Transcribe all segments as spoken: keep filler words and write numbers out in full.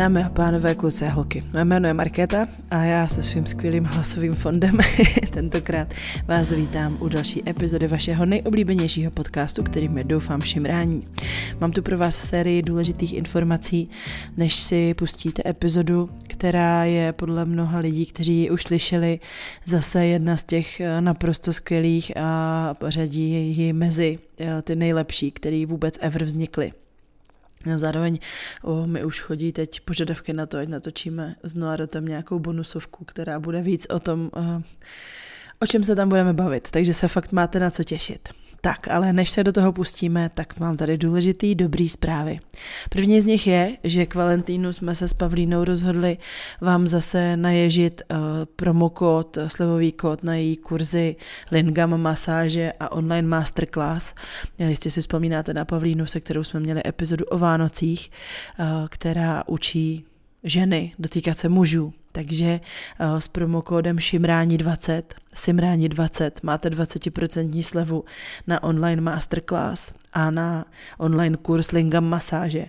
Dámy a pánové, kluci a holky, mé jméno je Markéta a já se svým skvělým hlasovým fondem tentokrát vás vítám u další epizody vašeho nejoblíbenějšího podcastu, kterým je, doufám, Šimrání. Mám tu pro vás sérii důležitých informací, než si pustíte epizodu, která je podle mnoha lidí, kteří ji už slyšeli, zase jedna z těch naprosto skvělých a pořadí ji mezi ty nejlepší, které vůbec ever vznikly. Zároveň oh, mi už chodí teď požadavky na to, ať natočíme znovu tam nějakou bonusovku, která bude víc o tom, uh, o čem se tam budeme bavit, takže se fakt máte na co těšit. Tak, ale než se do toho pustíme, tak mám tady důležitý, dobrý zprávy. První z nich je, že k Valentínu jsme se s Pavlínou rozhodli vám zase naježit uh, promokód, slevový kód na její kurzy Lingam masáže a online masterclass. Jistě si vzpomínáte na Pavlínu, se kterou jsme měli epizodu o Vánocích, uh, která učí ženy dotýkat se mužů. Takže uh, s promokódem Šimrání dvacet, Šimrání dvacet máte dvacet procent slevu na online masterclass a na online kurz Lingam masáže.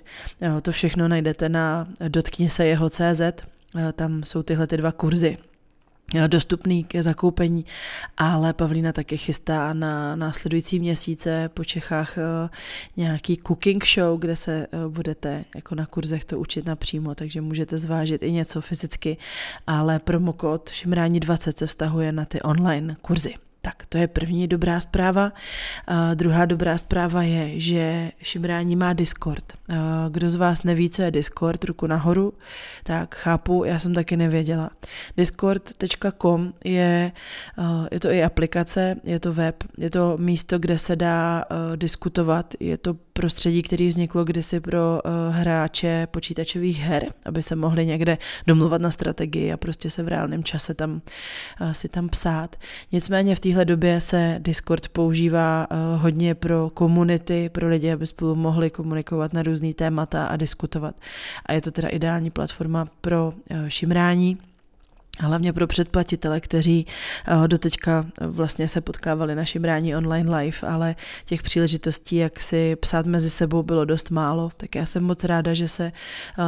Uh, to všechno najdete na dotkni se jeho tečka cé zet, uh, tam jsou tyhle ty dva kurzy dostupný ke zakoupení, ale Pavlína taky chystá na následující měsíce po Čechách nějaký cooking show, kde se budete jako na kurzech to učit napřímo, takže můžete zvážit i něco fyzicky, ale promokód Šimrání dvacet se vztahuje na ty online kurzy. Tak, to je první dobrá zpráva. Uh, druhá dobrá zpráva je, že Šimrání má Discord. Uh, kdo z vás neví, co je Discord, ruku nahoru, tak chápu, já jsem taky nevěděla. Discord tečka com je, uh, je to i aplikace, je to web, je to místo, kde se dá uh, diskutovat, je to prostředí, které vzniklo kdysi pro uh, hráče počítačových her, aby se mohli někde domluvat na strategii a prostě se v reálném čase tam, uh, si tam psát. Nicméně v téhle době se Discord používá uh, hodně pro komunity, pro lidi, aby spolu mohli komunikovat na různý témata a diskutovat. A je to teda ideální platforma pro uh, šimrání, hlavně pro předplatitele, kteří doteďka vlastně se potkávali na Šimrání online live, ale těch příležitostí, jak si psát mezi sebou, bylo dost málo. Tak já jsem moc ráda, že se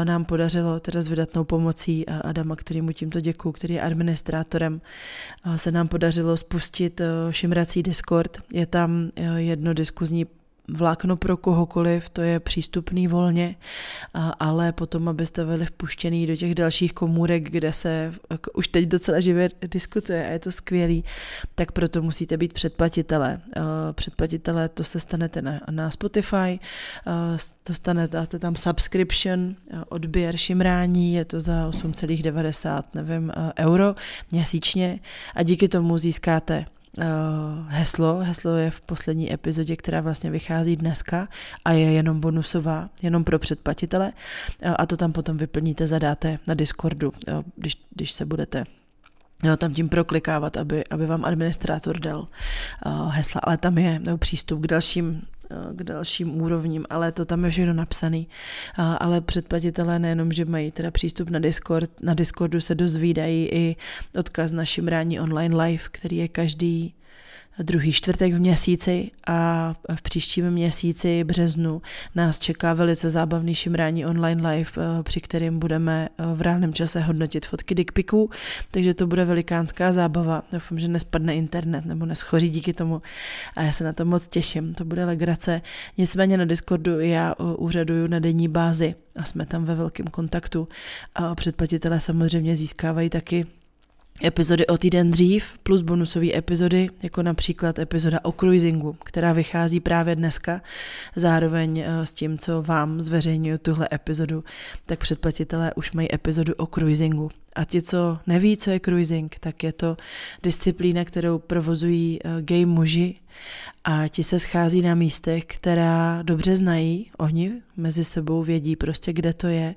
nám podařilo teda s vydatnou pomocí Adama, kterýmu tímto děkuju, který je administrátorem, se nám podařilo spustit šimrací Discord. Je tam jedno diskuzní vlákno pro kohokoliv, to je přístupný volně, ale potom, abyste byli vpuštěný do těch dalších komůrek, kde se už teď docela živě diskutuje a je to skvělý, tak proto musíte být předplatitelé. Předplatitelé, to se stanete na, na Spotify, to stanete, dáte tam subscription, odběr Šimrání, je to za osm devadesát, nevím, euro měsíčně a díky tomu získáte Uh, heslo. Heslo je v poslední epizodě, která vlastně vychází dneska a je jenom bonusová, jenom pro předplatitele uh, a to tam potom vyplníte, zadáte na Discordu, uh, když, když se budete uh, tam tím proklikávat, aby, aby vám administrátor dal uh, hesla, ale tam je uh, přístup k dalším k dalším úrovním, ale to tam je všechno napsaný. Ale předplatitelé nejenom, že mají teda přístup na Discord, na Discordu se dozvídají i odkaz na Šimrání online live, který je každý druhý čtvrtek v měsíci a v příštím měsíci březnu nás čeká velice zábavný Šimrání online live, při kterém budeme v reálném čase hodnotit fotky dickpiků, takže to bude velikánská zábava. Doufám, že nespadne internet nebo neschoří díky tomu a já se na to moc těším, to bude legrace. Nicméně na Discordu já úřaduju na denní bázi a jsme tam ve velkém kontaktu a předplatitelé samozřejmě získávají taky epizody o týden dřív plus bonusové epizody, jako například epizoda o cruisingu, která vychází právě dneska. Zároveň s tím, co vám zveřejňuju tuhle epizodu, tak předplatitelé už mají epizodu o cruisingu. A ti, co neví, co je cruising, tak je to disciplína, kterou provozují gay muži a ti se schází na místech, která dobře znají, oni mezi sebou vědí prostě, kde to je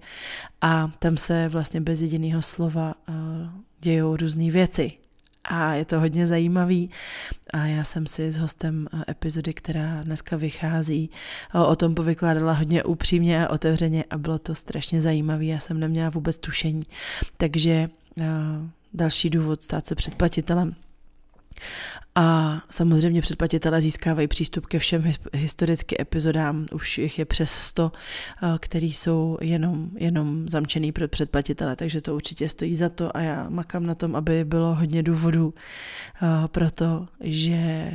a tam se vlastně bez jediného slova dějou různé věci. A je to hodně zajímavý a já jsem si s hostem epizody, která dneska vychází, o tom povykládala hodně upřímně a otevřeně a bylo to strašně zajímavé. Já jsem neměla vůbec tušení, takže další důvod stát se předplatitelem. A samozřejmě předplatitelé získávají přístup ke všem historickým epizodám, už jich je přes sto, který jsou jenom, jenom zamčený pro předplatitele, takže to určitě stojí za to a já makám na tom, aby bylo hodně důvodů, protože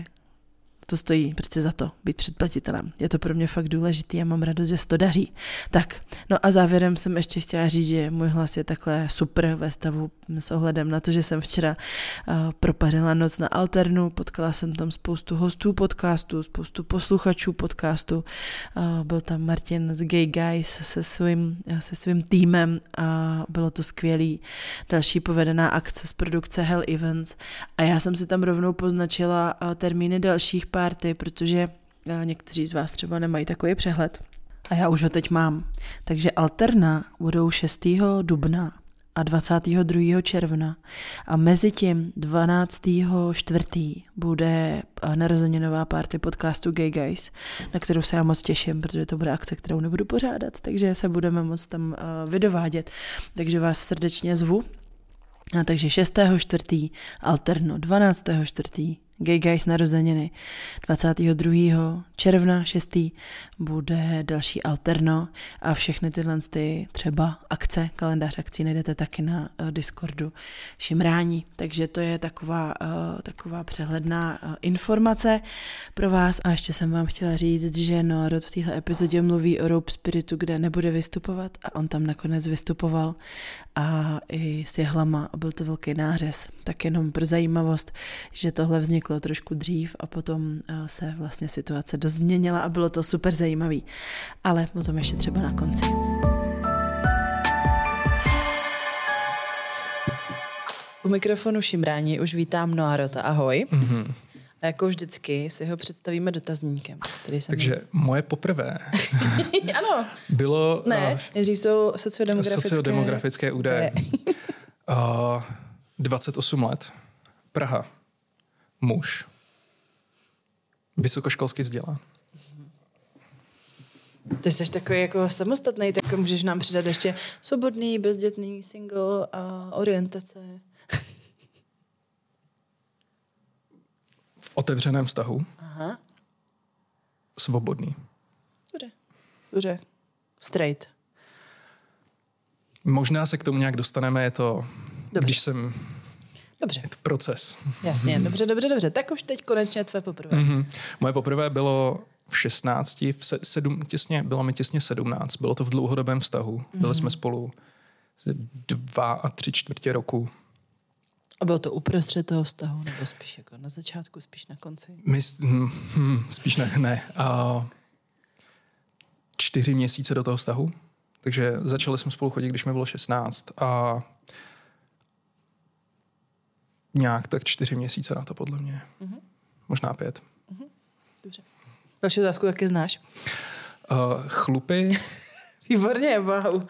to stojí prostě za to být předplatitelem. Je to pro mě fakt důležitý a mám radost, že se to daří. Tak, no a závěrem jsem ještě chtěla říct, že můj hlas je takhle super ve stavu s ohledem na to, že jsem včera uh, propařila noc na Alternu, potkala jsem tam spoustu hostů podcastu, spoustu posluchačů podcastu, uh, byl tam Martin z Gay Guys se svým, se svým týmem a bylo to skvělý. Další povedená akce z produkce Hell Events a já jsem si tam rovnou poznačila uh, termíny dalších pár party, protože někteří z vás třeba nemají takový přehled. A já už ho teď mám. Takže Alterna budou šestého dubna a dvacátého druhého června. A mezi tím dvanáctého čtvrtého bude narozeninová party podcastu Gay Guys, na kterou se já moc těším, protože to bude akce, kterou nebudu pořádat, takže se budeme moc tam vydovádět. Takže vás srdečně zvu. A takže šestého čtvrtého Alterno, dvanáctého čtvrtého Gay Guys narozeniny, dvacátého druhého června, šestého bude další Alterno a všechny tyhle ty třeba akce, kalendář akcí najdete taky na uh, Discordu Šimrání, takže to je taková, uh, taková přehledná uh, informace pro vás. A ještě jsem vám chtěla říct, že Noarod v téhle epizodě mluví o Rope Spiritu, kde nebude vystupovat a on tam nakonec vystupoval a i s jehlama a byl to velký nářez, tak jenom pro zajímavost, že tohle vzniklo trošku dřív a potom se vlastně situace dost změnila a bylo to super zajímavý, ale o tom ještě třeba na konci. U mikrofonu Šimrání už vítám Noarota, ahoj. Mm-hmm. A jako vždycky si ho představíme dotazníkem. Takže měl... moje poprvé ano. bylo... Ne, nejdřív jsou sociodemografické... sociodemografické údaje. uh, dvacet osm let, Praha. Muž. Vysokoškolsky vzdělán. Ty jsi takový jako samostatný, tak můžeš nám přidat ještě svobodný, bezdětný, single a orientace. V otevřeném vztahu. Aha. Svobodný. Dobře. Dobře. Straight. Možná se k tomu nějak dostaneme, je to, dobře. Když jsem... Dobře. Je to proces. Jasně, dobře, dobře, dobře. Tak už teď konečně tvé poprvé. Mm-hmm. Moje poprvé bylo v šestnácti, v se, sedm, těsně, bylo mi těsně sedmnáct. Bylo to v dlouhodobém vztahu. Mm-hmm. Byli jsme spolu dva a tři čtvrtě roku. A bylo to uprostřed toho vztahu? Nebo spíš jako na začátku, spíš na konci? My, hm, spíš ne. ne. A čtyři měsíce do toho vztahu. Takže začali jsme spolu chodit, když mi bylo šestnáct. A nějak tak čtyři měsíce na to, podle mě. Uh-huh. Možná pět. Uh-huh. Dobře. Další otázku taky znáš? Uh, chlupy. Výborně, wow.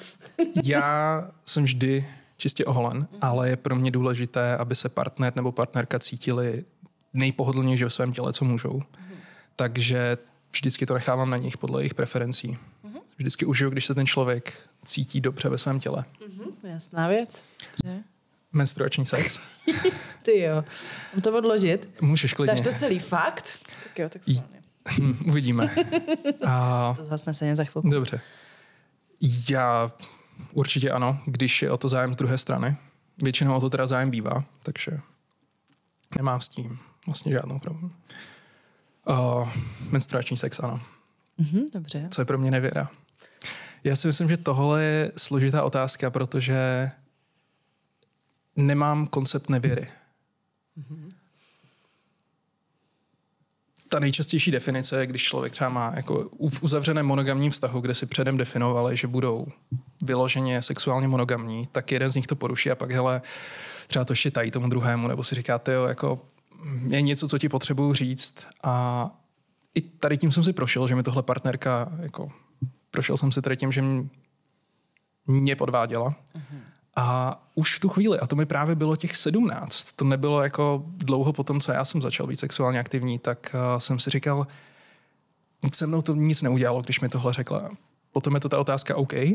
Já jsem vždy čistě oholen, uh-huh. ale je pro mě důležité, aby se partner nebo partnerka cítili nejpohodlněji v svém těle, co můžou. Uh-huh. Takže vždycky to nechávám na nich podle jejich preferencí. Uh-huh. Vždycky užiju, když se ten člověk cítí dobře ve svém těle. Uh-huh. Jasná věc. Dobře. Menstruační sex. Ty jo. Mám to odložit? Můžeš klidně. Dáš to celý fakt? Tak jo, tak schválně. Uvidíme. A... to zhasne se jen za chvilku. Dobře. Já určitě ano, když je o to zájem z druhé strany. Většinou o to teda zájem bývá, takže nemám s tím vlastně žádnou problém. Uh, menstruační sex, ano. Mm-hmm, dobře. Co je pro mě nevěra? Já si myslím, že tohle je složitá otázka, protože nemám koncept nevěry. Mm-hmm. Ta nejčastější definice je, když člověk třeba má jako v uzavřeném monogamním vztahu, kde si předem definovali, že budou vyloženě sexuálně monogamní, tak jeden z nich to poruší a pak hele, třeba to ještě tají tomu druhému, nebo si říkáte, jo, jako je něco, co ti potřebuju říct. A i tady tím jsem si prošel, že mi tohle partnerka, jako prošel jsem si tady tím, že mě podváděla. Mm-hmm. A už v tu chvíli, a to mi právě bylo těch sedmnáct, to nebylo jako dlouho potom, co já jsem začal být sexuálně aktivní, tak uh, jsem si říkal, se mnou to nic neudělalo, když mi tohle řekla. Potom je to ta otázka, OK, a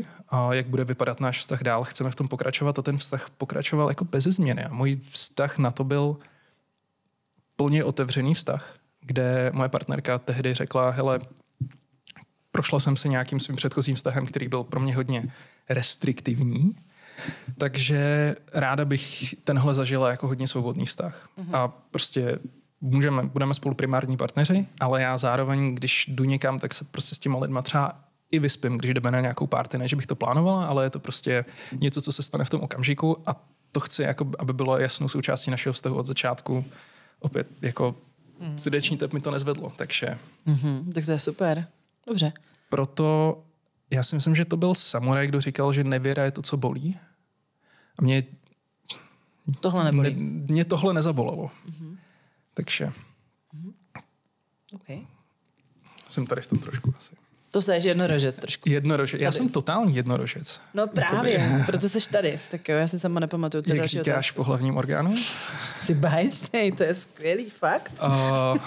jak bude vypadat náš vztah dál, chceme v tom pokračovat a ten vztah pokračoval jako beze změny. A můj vztah na to byl plně otevřený vztah, kde moje partnerka tehdy řekla, hele, prošla jsem se nějakým svým předchozím vztahem, který byl pro mě hodně restriktivní, takže ráda bych tenhle zažila jako hodně svobodný vztah. Mm-hmm. A prostě můžeme, budeme spolu primární partneři, ale já zároveň, když jdu někam, tak se prostě s těma lidma třeba i vyspím, když jdeme na nějakou party, ne, že bych to plánovala, ale je to prostě něco, co se stane v tom okamžiku a to chci, jako, aby bylo jasnou součástí našeho vztahu od začátku. Opět, jako mm. srdeční tep mi to nezvedlo, takže... Mm-hmm, tak to je super. Dobře. Proto já si myslím, že to byl samuraj, kdo říkal, že nevěra je to, co bolí. A mě... Tohle nebolí. Ne, mě tohle nezabolalo. Mm-hmm. Takže... Mm-hmm. Okay. Jsem tady v tom trošku asi. To jsi jednorožec trošku. Jednorožec. Já tady. Jsem totální jednorožec. No právě, jakoby. Proto jsi tady. Tak jo, já si sama nepamatuju, co jak dalšího. Jak říkáš po hlavním orgánu? Jsi báječnej, to je skvělý fakt. Uh,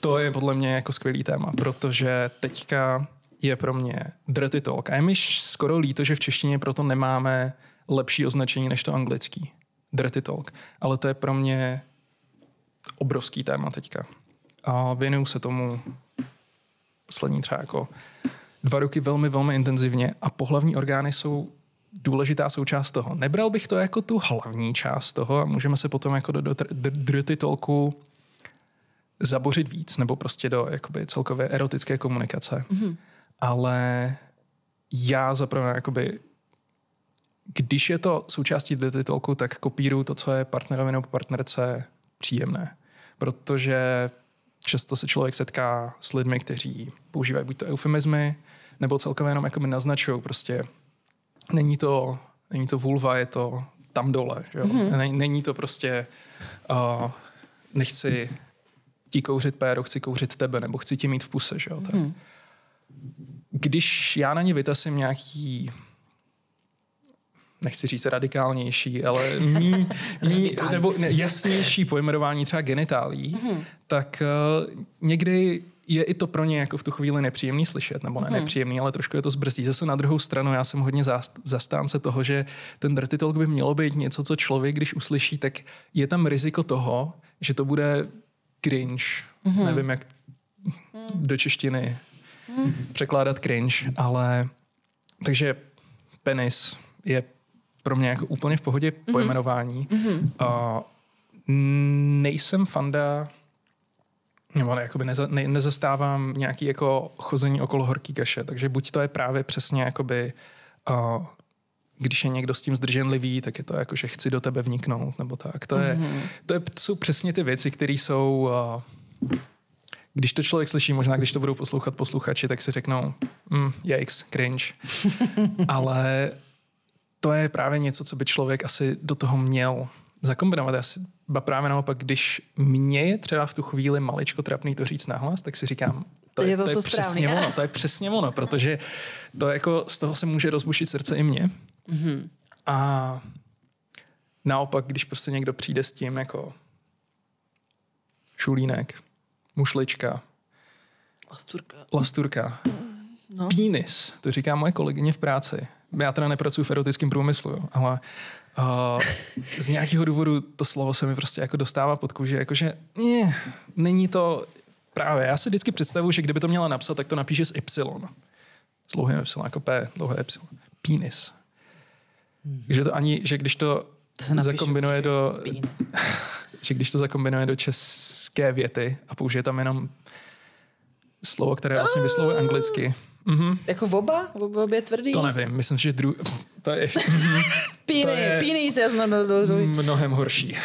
to je podle mě jako skvělý téma, protože teďka je pro mě dirty talk. A je mi skoro líto, že v češtině proto nemáme lepší označení než to anglický. Dirty talk. Ale to je pro mě obrovský téma teďka. A věnuju se tomu poslední třeba jako dva roky velmi, velmi intenzivně a pohlavní orgány jsou důležitá součást toho. Nebral bych to jako tu hlavní část toho a můžeme se potom jako do, do, do dirty talku zabořit víc nebo prostě do jakoby celkově erotické komunikace. Mm-hmm. Ale já zaprvé jakoby, když je to součástí dirty talku, tak kopíruju to, co je partnerovi nebo partnerce příjemné. Protože často se člověk setká s lidmi, kteří používají buď to eufemizmy, nebo celkově jenom jako naznačují prostě. Není to, není to vulva, je to tam dole. Jo? Mm-hmm. Není to prostě uh, nechci ti kouřit péro, chci kouřit tebe, nebo chci ti mít v puse. Že jo? Tak. Mm-hmm. Když já na ně vytasím nějaký, nechci říct radikálnější, ale mí, mí, nebo jasnější pojmenování třeba genitálí, mm-hmm. tak uh, někdy je i to pro ně jako v tu chvíli nepříjemný slyšet, nebo ne mm-hmm. nepříjemný, ale trošku je to zbrzdí. Zase na druhou stranu, já jsem hodně zást, zastánce toho, že ten dirty talk by mělo být něco, co člověk, když uslyší, tak je tam riziko toho, že to bude cringe. Mm-hmm. Nevím, jak do češtiny mm-hmm. překládat cringe, ale takže penis je pro mě jako úplně v pohodě mm-hmm. pojmenování. Mm-hmm. Uh, nejsem fanda, nebo ne, neza, ne, nezastávám nějaký jako chození okolo horký kaše, takže buď to je právě přesně jakoby, uh, když je někdo s tím zdrženlivý, tak je to jako, že chci do tebe vniknout, nebo tak. To, je, mm-hmm. to je, jsou přesně ty věci, které jsou, uh, když to člověk slyší, možná když to budou poslouchat posluchači, tak si řeknou, mm, yikes, cringe. Ale to je právě něco, co by člověk asi do toho měl zakombinovat. Asi, ba právě naopak, když mě je třeba v tu chvíli maličko trapný to říct nahlas, tak si říkám, to, je, to, to, je, to, přesně ono, to je přesně ono, protože to jako, z toho se může rozbušit srdce i mě. Mm-hmm. A naopak, když prostě někdo přijde s tím jako šulínek, mušlička, lasturka, lasturka no. Pínis, to říká moje kolegyně v práci. Já teda nepracuji v erotickém průmyslu, jo, ale uh, z nějakého důvodu to slovo se mi prostě jako dostává pod kůži, jakože ne, není to právě. Já si vždycky představuji, že kdyby to měla napsat, tak to napíše s Y. S dlouhým Y, jako P, dlouhé Y. Penis. Hmm. Že to ani, že když to, to zakombinuje do... že když to zakombinuje do české věty a použije tam jenom slovo, které vlastně vyslovuje anglicky. Mm-hmm. Jako oba? Oba obě tvrdý? To nevím, myslím, že druhý... To je ještě... Píny, je píny se znám. Mnohem horší.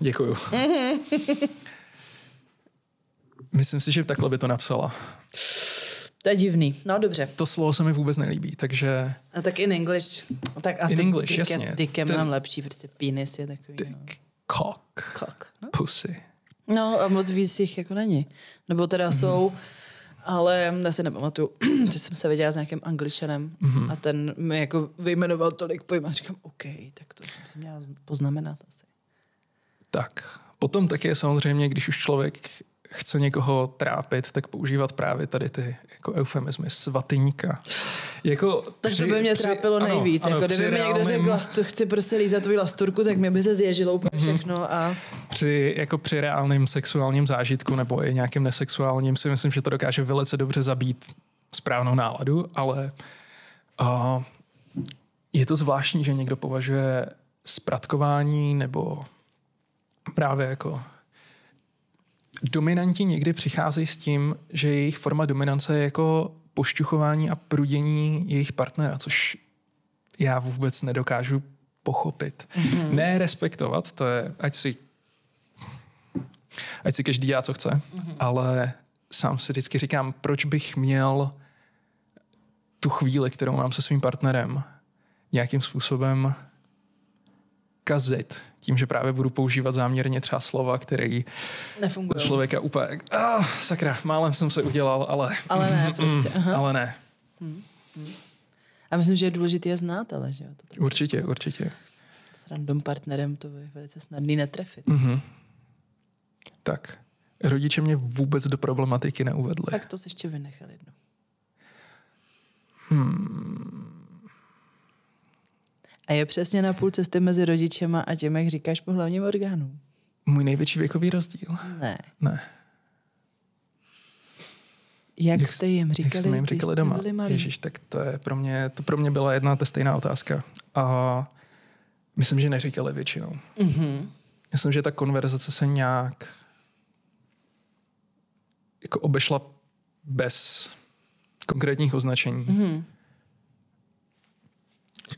Děkuju. Mm-hmm. Myslím si, že takhle by to napsala. To je divný. No dobře. To slovo se mi vůbec nelíbí, takže... A tak in English. Tak a in English, díkem, jasně. Díkem ten... mám lepší, protože penis je takový... Dick, no. Cock, cock no? Pussy. No a moc víc jich jako není. Nebo teda mm-hmm. jsou... Ale já si nepamatuju, že jsem se viděla s nějakým Angličanem mm-hmm. a ten mi jako vyjmenoval tolik pojma. Říkám, OK, tak to jsem si měla poznamenat asi. Tak, potom taky je samozřejmě, když už člověk chce někoho trápit, tak používat právě tady ty jako eufemismy svatyníka. Jako Takže to by mě při, trápilo ano, nejvíc. Ano, jako, kdyby mi reálným... někdo řekl, lastu, chci prostě lízat tvoji lasturku, tak mě by se zježilo úplně mm-hmm. všechno. A... Při, jako při reálným sexuálním zážitku nebo i nějakým nesexuálním si myslím, že to dokáže velice dobře zabít správnou náladu, ale uh, je to zvláštní, že někdo považuje zpratkování nebo právě jako dominanti někdy přicházejí s tím, že jejich forma dominance je jako pošťuchování a prudění jejich partnera, což já vůbec nedokážu pochopit. Mm-hmm. Ne respektovat, to je, ať si, ať si každý dělá, co chce, mm-hmm. ale sám si vždycky říkám, proč bych měl tu chvíli, kterou mám se svým partnerem, nějakým způsobem kazit, tím, že právě budu používat záměrně třeba slova, které člověka úplně, ah, sakra, málem jsem se udělal, ale... Ale ne, prostě. Mm, ale ne. Hmm. Hmm. A myslím, že je důležité je znát, ale že jo? To určitě, to... určitě. S random partnerem to je velice snadný netrefit. Mm-hmm. Tak, rodiče mě vůbec do problematiky neuvedli. Tak to se ještě vynechal jedno. Hmm... A je přesně na půl cesty mezi rodičema a těm, jak říkáš, pohlavním orgánům. Můj největší věkový rozdíl? Ne. Ne. Jak, jak jste jim říkali, jak jsme jim říkali doma? Ježiš, tak to je pro mě, to pro mě byla jedna ta stejná otázka. A myslím, že neříkali většinou. Mm-hmm. Myslím, že ta konverzace se nějak jako obešla bez konkrétních označení. Mm-hmm.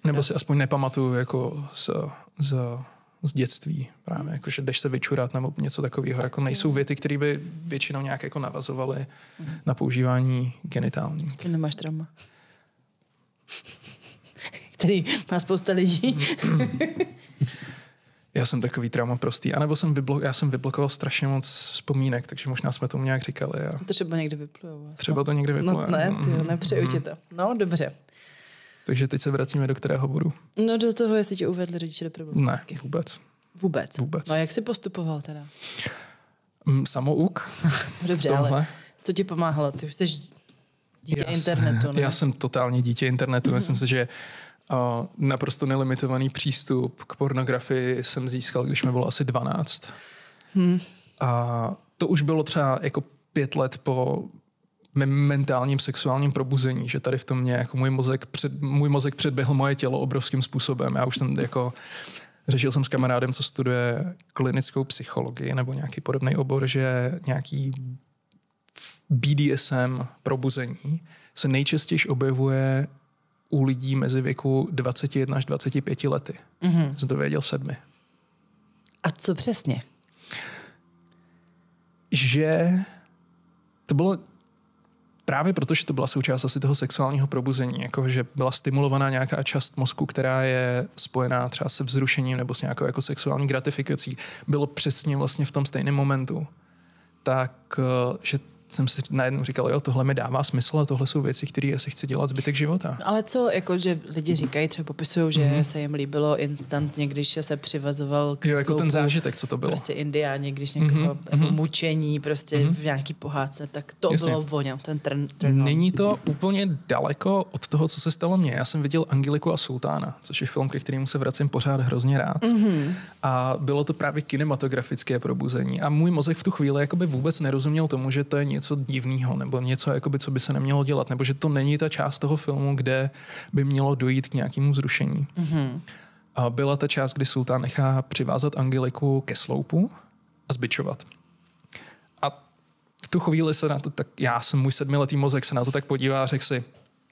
Nebo si aspoň nepamatuju jako z, z, z dětství právě, jako, že jdeš se vyčurat nebo něco takového. Jako nejsou věty, které by většinou nějak jako navazovaly mm. na používání genitální. Spíš nemáš trauma. Který má spousta lidí. Já jsem takový trauma prostý. A nebo jsem, vyblo- já jsem vyblokoval strašně moc vzpomínek, takže možná jsme tomu nějak říkali. A... To třeba někdy vypluje. Třeba to někdy vypluje. No, ne, ty jo, nepřeju mm. ti to. No, dobře. Takže teď se vracíme do kterého bodu? No do toho, jestli ti uvedli rodiče do problematiky. Ne, vůbec. Vůbec? Vůbec. No a jak jsi postupoval teda? Samouk. Dobře, ale co ti pomáhalo? Ty už jsi dítě já internetu, ne? Já jsem totálně dítě internetu. Myslím si, že uh, naprosto nelimitovaný přístup k pornografii jsem získal, když mi bylo asi dvanáct. Hmm. A to už bylo třeba jako pět let po... mentálním sexuálním probuzení, že tady v tom mě jako můj mozek, před, můj mozek předběhl moje tělo obrovským způsobem. Já už jsem jako, řešil jsem s kamarádem, co studuje klinickou psychologii nebo nějaký podobný obor, že nějaký bé dé es em probuzení se nejčastěji objevuje u lidí mezi věku dvacet jedna až dvacet pět lety. Mm-hmm. Jsem to věděl v sedmi. A co přesně? Že to bylo právě protože to byla součást asi toho sexuálního probuzení, jako že byla stimulovaná nějaká část mozku, která je spojená třeba se vzrušením nebo s nějakou jako sexuální gratifikací, bylo přesně vlastně v tom stejném momentu. Tak, že jsem si najednou říkal, jo, tohle mi dává smysl a tohle jsou věci, které já si chci dělat zbytek života. Ale co, jako, že lidi říkají, třeba popisují, že mm-hmm. se jim líbilo instantně, když se přivazoval k jo, jako sloupu, ten zážitek, co to bylo. Prostě indiáni, když někoho mm-hmm. mučení, prostě mm-hmm. v nějaký pohádce, tak to jasně. bylo voněm, ten trn. trn Není to úplně daleko od toho, co se stalo mně. Já jsem viděl Angeliku a Sultána, což je film, ke kterému se vracím pořád hrozně rád. Mm-hmm. A bylo to právě kinematografické probuzení. A můj mozek v tu chvíli jakoby vůbec nerozuměl tomu, že to je něco divného, nebo něco, jakoby, co by se nemělo dělat, nebo že to není ta část toho filmu, kde by mělo dojít k nějakému zrušení. Mm-hmm. A byla ta část, kdy sultán nechá přivázat Angeliku ke sloupu a zbičovat. A v tu chvíli se na to tak, já jsem, můj sedmiletý mozek se na to tak podívá a řekl si,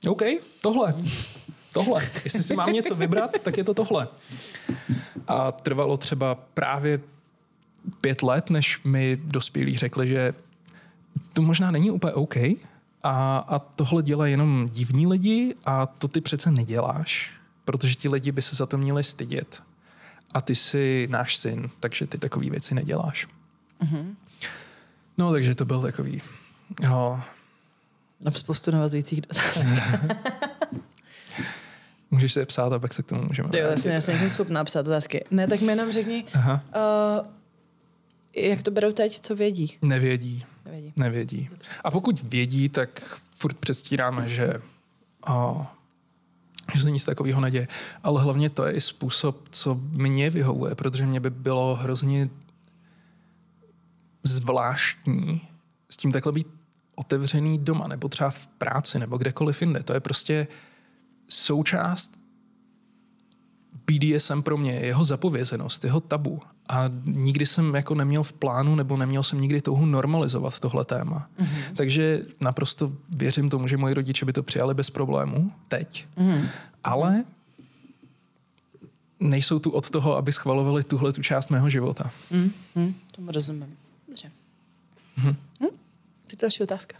OK, tohle, tohle, jestli si mám něco vybrat, tak je to tohle. A trvalo třeba právě pět let, než mi dospělí řekli, že to možná není úplně OK a, a tohle dělá jenom divní lidi a to ty přece neděláš, protože ti lidi by se za to měli stydět a ty jsi náš syn, takže ty takové věci neděláš. Mm-hmm. No, takže to byl takový... Jo. Na spoustu navazujících dotazek. Můžeš se je psát a pak se k tomu můžeme... To jo, vlastně, já jsem schopná psát otázky. Ne, tak mi jenom řekni, uh, jak to berou teď, co vědí? Nevědí. Nevědí. Nevědí. A pokud vědí, tak furt přestíráme, že, o, že se nic takového neděje. Ale hlavně to je i způsob, co mě vyhovuje, protože mě by bylo hrozně zvláštní s tím takhle být otevřený doma, nebo třeba v práci, nebo kdekoliv jinde. To je prostě součást bé dé es em pro mě, jeho zapovězenost, jeho tabu. A nikdy jsem jako neměl v plánu, nebo neměl jsem nikdy touhu normalizovat tohle téma. Mm-hmm. Takže naprosto věřím tomu, že moji rodiče by to přijali bez problémů, teď. Mm-hmm. Ale nejsou tu od toho, aby schvalovali tuhle tu část mého života. Mm-hmm. Tomu rozumím. Dobře. Mm-hmm. Hm? Teď další otázka.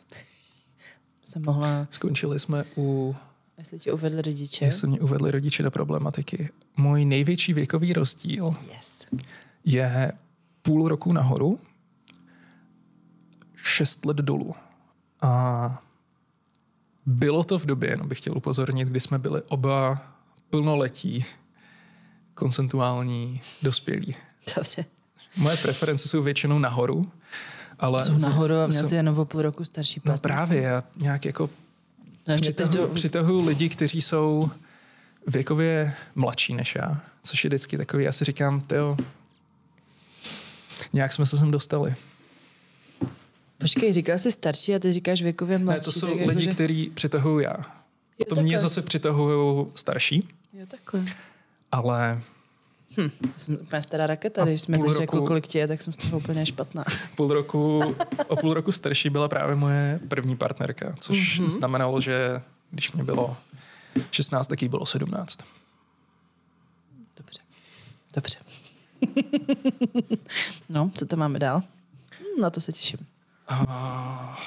Jsem mohla... Skončili jsme u... Jestli ti uvedli rodiče. Jestli mě uvedli rodiče do problematiky. Můj největší věkový rozdíl yes. je půl roku nahoru, šest let dolů. A bylo to v době, jenom bych chtěl upozornit, kdy jsme byli oba plnoletí, konsentuální, dospělí. Dobře. Moje preference jsou většinou nahoru. Ale jsou nahoru a měl jsi jenom o půl roku starší partner. No právě, já nějak jako Přitahuji, přitahuji lidi, kteří jsou věkově mladší než já, což je vždycky takový, já si říkám, tyjo, nějak jsme se sem dostali. Počkej, říkal jsi starší a ty říkáš věkově mladší. Ne, to jsou lidi, že... kteří přitahuji já. Jo, to mě zase přitahují starší. Jo, takhle. Ale... Hm, jsem úplně stará raketa, když jsme teď řekli, kolik tě je, tak jsem z toho úplně špatná. Půl roku, o půl roku starší byla právě moje první partnerka, což mm-hmm. znamenalo, že když mě bylo šestnáct, tak jí bylo sedmnáct. Dobře, dobře. No, co tam máme dál? Na to se těším. A...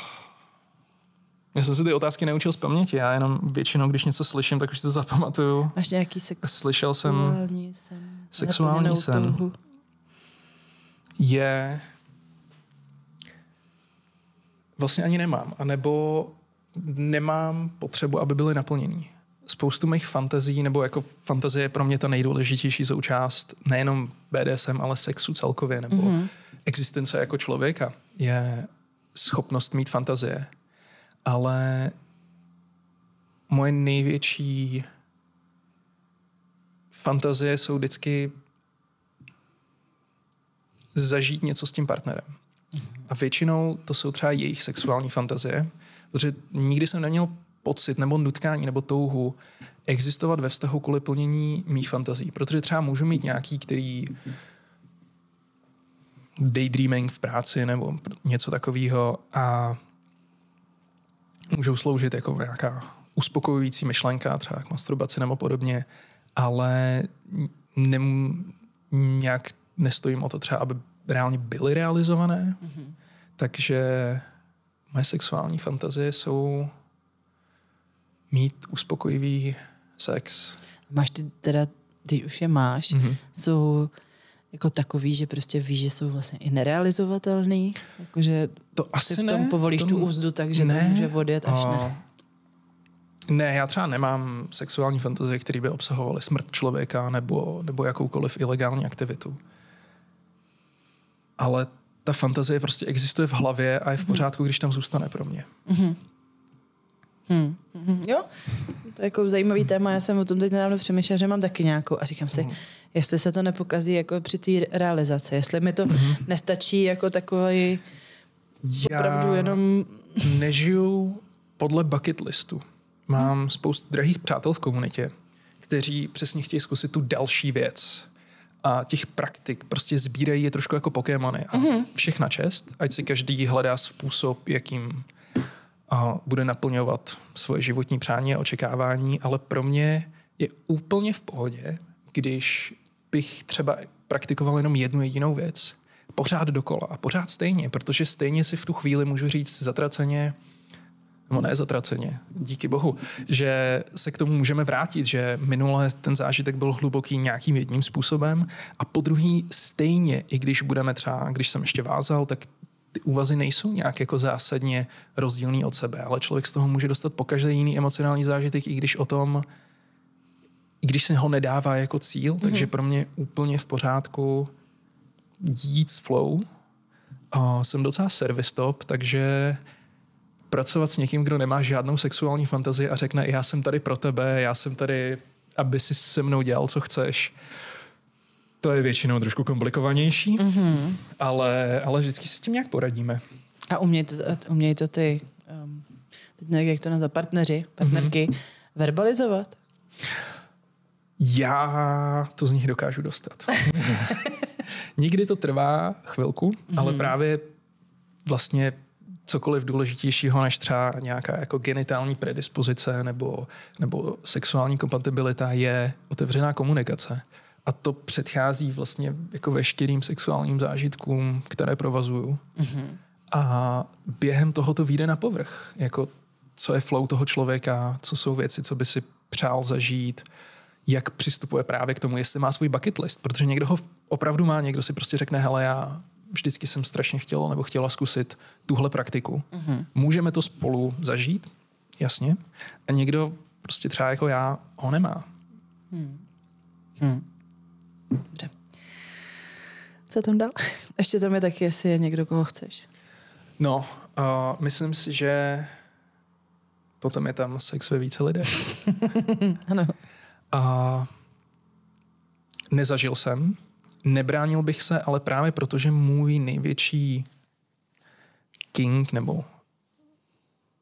Já jsem si ty otázky neučil z paměti, já jenom většinou, když něco slyším, tak už si to zapamatuju. Máš nějaký sexuální sen? Slyšel jsem sexuální sen. Je... Vlastně ani nemám, anebo nemám potřebu, aby byly naplněný. Spoustu mých fantazí, nebo jako fantazie je pro mě ta nejdůležitější součást nejenom bé dé es em, ale sexu celkově, nebo mm-hmm. existence jako člověka, je schopnost mít fantazie. Ale moje největší fantazie jsou vždycky zažít něco s tím partnerem. A většinou to jsou třeba jejich sexuální fantazie, protože nikdy jsem neměl pocit nebo nutkání nebo touhu existovat ve vztahu kvůli plnění mých fantazí. Protože třeba můžu mít nějaký, který daydreaming v práci nebo něco takového a můžou sloužit jako nějaká uspokojující myšlenka, třeba k masturbaci nebo podobně, ale nem, nějak nestojím o to třeba, aby reálně byly realizované. Mm-hmm. Takže moje sexuální fantazie jsou mít uspokojivý sex. Máš ty teda, ty už je máš, mm-hmm. jsou jako takový, že prostě víš, že jsou vlastně i nerealizovatelný, jakože to asi v tom ne, povolíš to tu úzdu, takže ne, to může odjet až a... ne. Ne, já třeba nemám sexuální fantazie, které by obsahovaly smrt člověka nebo, nebo jakoukoliv ilegální aktivitu. Ale ta fantazie prostě existuje v hlavě a je v pořádku, když tam zůstane pro mě. Mhm. Hmm. Mm-hmm. Jo, to je jako zajímavý téma, já jsem o tom teď nedávno přemýšlela, že mám taky nějakou a říkám si, jestli se to nepokazí jako při té realizaci, jestli mi to mm-hmm. nestačí jako takový opravdu jenom... Já nežiju podle bucket listu. Mám hmm. spoustu drahých přátel v komunitě, kteří přesně chtějí zkusit tu další věc a těch praktik prostě sbírají je trošku jako pokémony a mm-hmm. všechna čest, ať si každý hledá způsob, jakým a bude naplňovat svoje životní přání a očekávání, ale pro mě je úplně v pohodě, když bych třeba praktikoval jenom jednu jedinou věc, pořád dokola a pořád stejně, protože stejně si v tu chvíli můžu říct zatraceně, nebo ne zatraceně, díky bohu, že se k tomu můžeme vrátit, že minule ten zážitek byl hluboký nějakým jedním způsobem a po druhý stejně, i když budeme třeba, když jsem ještě vázal, tak ty úvazy nejsou nějak jako zásadně rozdílný od sebe, ale člověk z toho může dostat pokaždé jiný emocionální zážitek, i když o tom, i když se ho nedává jako cíl, mm-hmm. takže pro mě úplně v pořádku jít s flow Uh, jsem docela service top, takže pracovat s někým, kdo nemá žádnou sexuální fantazii a řekne, já jsem tady pro tebe, já jsem tady, aby si se mnou dělal, co chceš, to je většinou trošku komplikovanější, mm-hmm. ale, ale vždycky si s tím nějak poradíme. A uměj to, uměj to ty, um, teď nevím, jak to nazvat, partneři, partnerky, mm-hmm. verbalizovat? Já to z nich dokážu dostat. Nikdy to trvá chvilku, mm-hmm. ale právě vlastně cokoliv důležitějšího než třeba nějaká jako genitální predispozice nebo, nebo sexuální kompatibilita je otevřená komunikace. A to předchází vlastně jako veškerým sexuálním zážitkům, které provazuju. Mm-hmm. A během toho to vyjde na povrch. Jako co je flow toho člověka, co jsou věci, co by si přál zažít, jak přistupuje právě k tomu, jestli má svůj bucket list, protože někdo ho opravdu má, někdo si prostě řekne, hele, já vždycky jsem strašně chtěl nebo chtěla zkusit tuhle praktiku. Mm-hmm. Můžeme to spolu zažít, jasně, a někdo prostě třeba jako já ho nemá. Hmm. Hmm. Dobře. Co tam dal? Ještě tam je taky, jestli je někdo, koho chceš. No, uh, myslím si, že potom je tam sex ve více lidech. Ano. A nezažil jsem, nebránil bych se, ale právě protože můj největší king nebo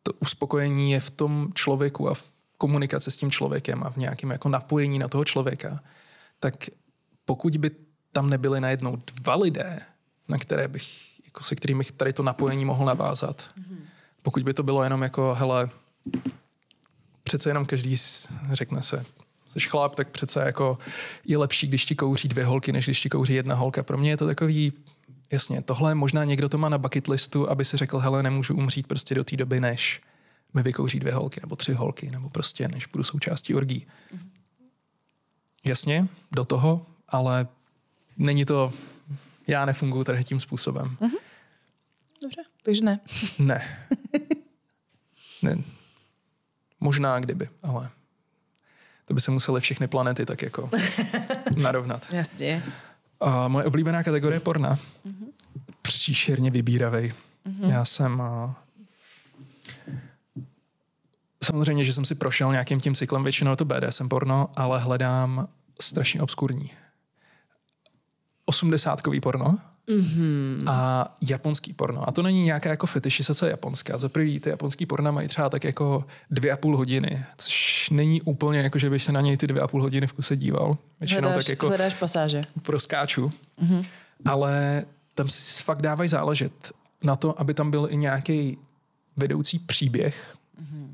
to uspokojení je v tom člověku a v komunikaci s tím člověkem a v nějakém jako napojení na toho člověka, tak pokud by tam nebyly najednou dva lidé, na které bych, jako se kterými tady to napojení mohl navázat, pokud by to bylo jenom jako, hele, přece jenom každý řekne se, jsi chlap, tak přece jako je lepší, když ti kouří dvě holky, než když ti kouří jedna holka. Pro mě je to takový, jasně, tohle možná někdo to má na bucket listu, aby si řekl, hele, nemůžu umřít prostě do té doby, než mi vykouří dvě holky, nebo tři holky, nebo prostě, než budu součástí orgí. Mm-hmm. Jasně, do toho, ale není to, já nefunguji tady tím způsobem. Mm-hmm. Dobře, takže ne. Ne. Ne. Možná kdyby, ale... To by se museli všechny planety tak jako narovnat. Jasně. A moje oblíbená kategorie je porna. Mm-hmm. Příšerně vybíravej. Mm-hmm. Já jsem... A... Samozřejmě, že jsem si prošel nějakým tím cyklem, většinou to bé dé es em porno, ale hledám strašně obskurní. Osmdesátkový porno mm-hmm. a japonský porno. A to není nějaká jako fetišizace japonská. Za první, ty japonský porna mají třeba tak jako dvě a půl hodiny, což není úplně jako, že bych se na něj ty dvě a půl hodiny v kuse díval. Většinou hledáš, tak jako hledáš pasáže. Proskáču. Mm-hmm. Ale tam si fakt dávají záležet na to, aby tam byl i nějaký vedoucí příběh. Mm-hmm.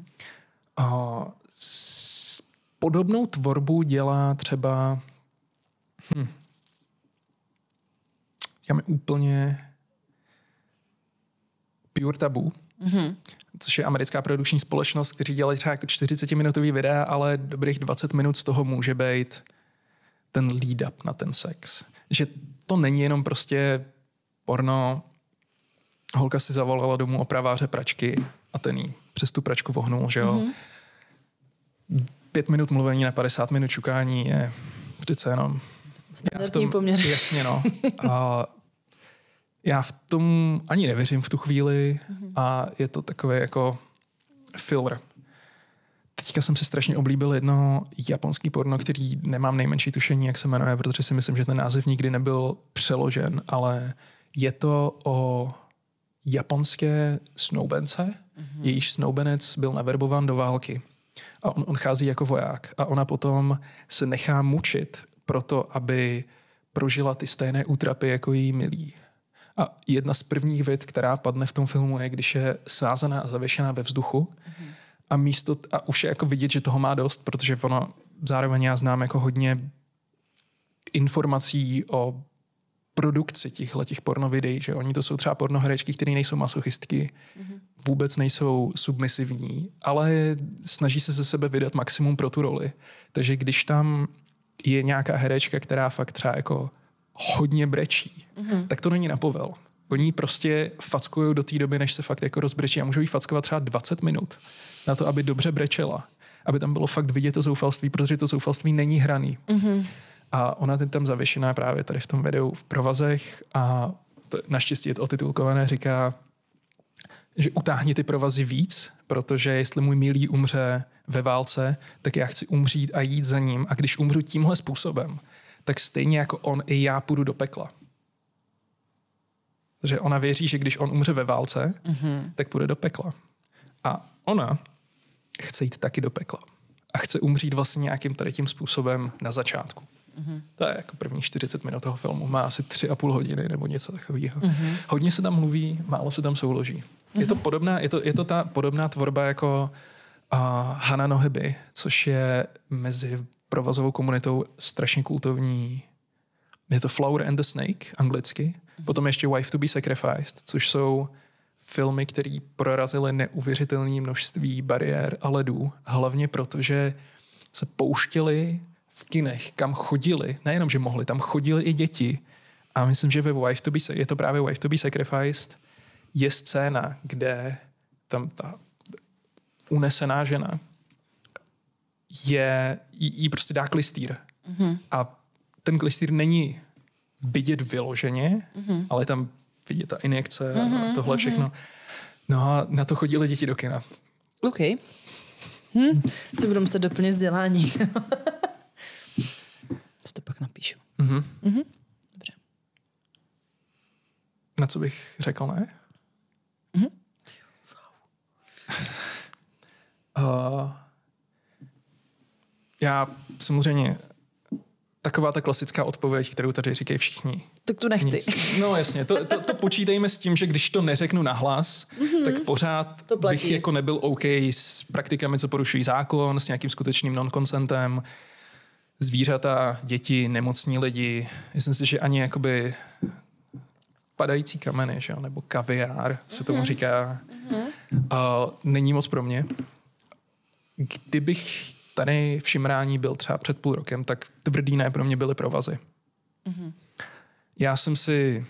A s podobnou tvorbu dělá třeba... Hm. Já mi úplně... Pure Taboo. Mm-hmm. Což je americká produkční společnost, kteří dělají třeba jako čtyřicetiminutový videa, ale dobrých dvacet minut z toho může být ten lead up na ten sex. Že to není jenom prostě porno, holka si zavolala domů opraváře pračky a ten jí přes tu pračku vohnul, že jo. Mm-hmm. Pět minut mluvení na padesát minut čukání je přece jenom... Standardní poměr. Jasně, no. A já v tom ani nevěřím v tu chvíli a je to takový jako filler. Teďka jsem si strašně oblíbil jedno japonský porno, který nemám nejmenší tušení, jak se jmenuje, protože si myslím, že ten název nikdy nebyl přeložen, ale je to o japonské snoubence, mm-hmm. jejíž snoubenec byl naverbován do války a on odchází jako voják a ona potom se nechá mučit proto, aby prožila ty stejné útrapy jako její milí. A jedna z prvních vět, která padne v tom filmu, je, když je sázaná a zavěšená ve vzduchu mm. a místo, a už je jako vidět, že toho má dost, protože ono, zároveň já znám jako hodně informací o produkci těchhletích pornovideí, že oni to jsou třeba pornoherečky, které nejsou masochistky, mm. vůbec nejsou submisivní, ale snaží se ze sebe vydat maximum pro tu roli. Takže když tam je nějaká herečka, která fakt třeba jako hodně brečí, mm-hmm. tak to není na povel. Oni prostě fackují do té doby, než se fakt jako rozbrečí a můžou jí fackovat třeba dvacet minut na to, aby dobře brečela. Aby tam bylo fakt vidět to zoufalství, protože to zoufalství není hraný. Mm-hmm. A ona je tam zavěšená právě tady v tom videu v provazech a to, naštěstí je to otitulkované, říká, že utáhni ty provazy víc, protože jestli můj milý umře ve válce, tak já chci umřít a jít za ním. A když umřu tímhle způsobem, tak stejně jako on, i já půjdu do pekla. Takže ona věří, že když on umře ve válce, mm-hmm. tak půjde do pekla. A ona chce jít taky do pekla. A chce umřít vlastně nějakým tady tím způsobem na začátku. Mm-hmm. To je jako první čtyřicet minut toho filmu. Má asi tři a půl hodiny nebo něco takového. Mm-hmm. Hodně se tam mluví, málo se tam souloží. Mm-hmm. Je to podobná, je to, je to ta podobná tvorba jako uh, Hana Nohyby, což je mezi provazovou komunitou strašně kultovní. Je to Flower and the Snake, anglicky. Mm-hmm. Potom ještě Wife to be Sacrificed, což jsou filmy, které prorazily neuvěřitelné množství bariér a ledů, hlavně protože se pouštěli v kinech, kam chodili, nejenom, že mohli, tam chodili i děti. A myslím, že ve Wife to be, je to právě Wife to be Sacrificed, je scéna, kde tam ta unesená žena je, jí prostě dá klistýr. Mm-hmm. A ten klistýr není vidět vyloženě, mm-hmm. ale je tam vidět ta injekce mm-hmm, a tohle mm-hmm. všechno. No a na to chodili děti do kina. OK. Hm? Co budu muset doplnit vzdělání. Co to pak napíšu. Mm-hmm. Mm-hmm. Dobře. Na co bych řekl, ne? Mm-hmm. uh, já samozřejmě... Taková ta klasická odpověď, kterou tady říkají všichni. Tak tu nechci. Nic. No jasně, to, to, to počítejme s tím, že když to neřeknu nahlas, mm-hmm. tak pořád bych jako nebyl OK s praktikami, co porušují zákon, s nějakým skutečným non-consentem, zvířata, děti, nemocní lidi. Myslím si, že ani jakoby padající kameny, že? Nebo kaviár, se tomu říká, mm-hmm. uh, není moc pro mě. Kdybych tady v Šimrání byl třeba před půl rokem, tak tvrdý ne pro mě byly provazy. Mm-hmm. Já jsem si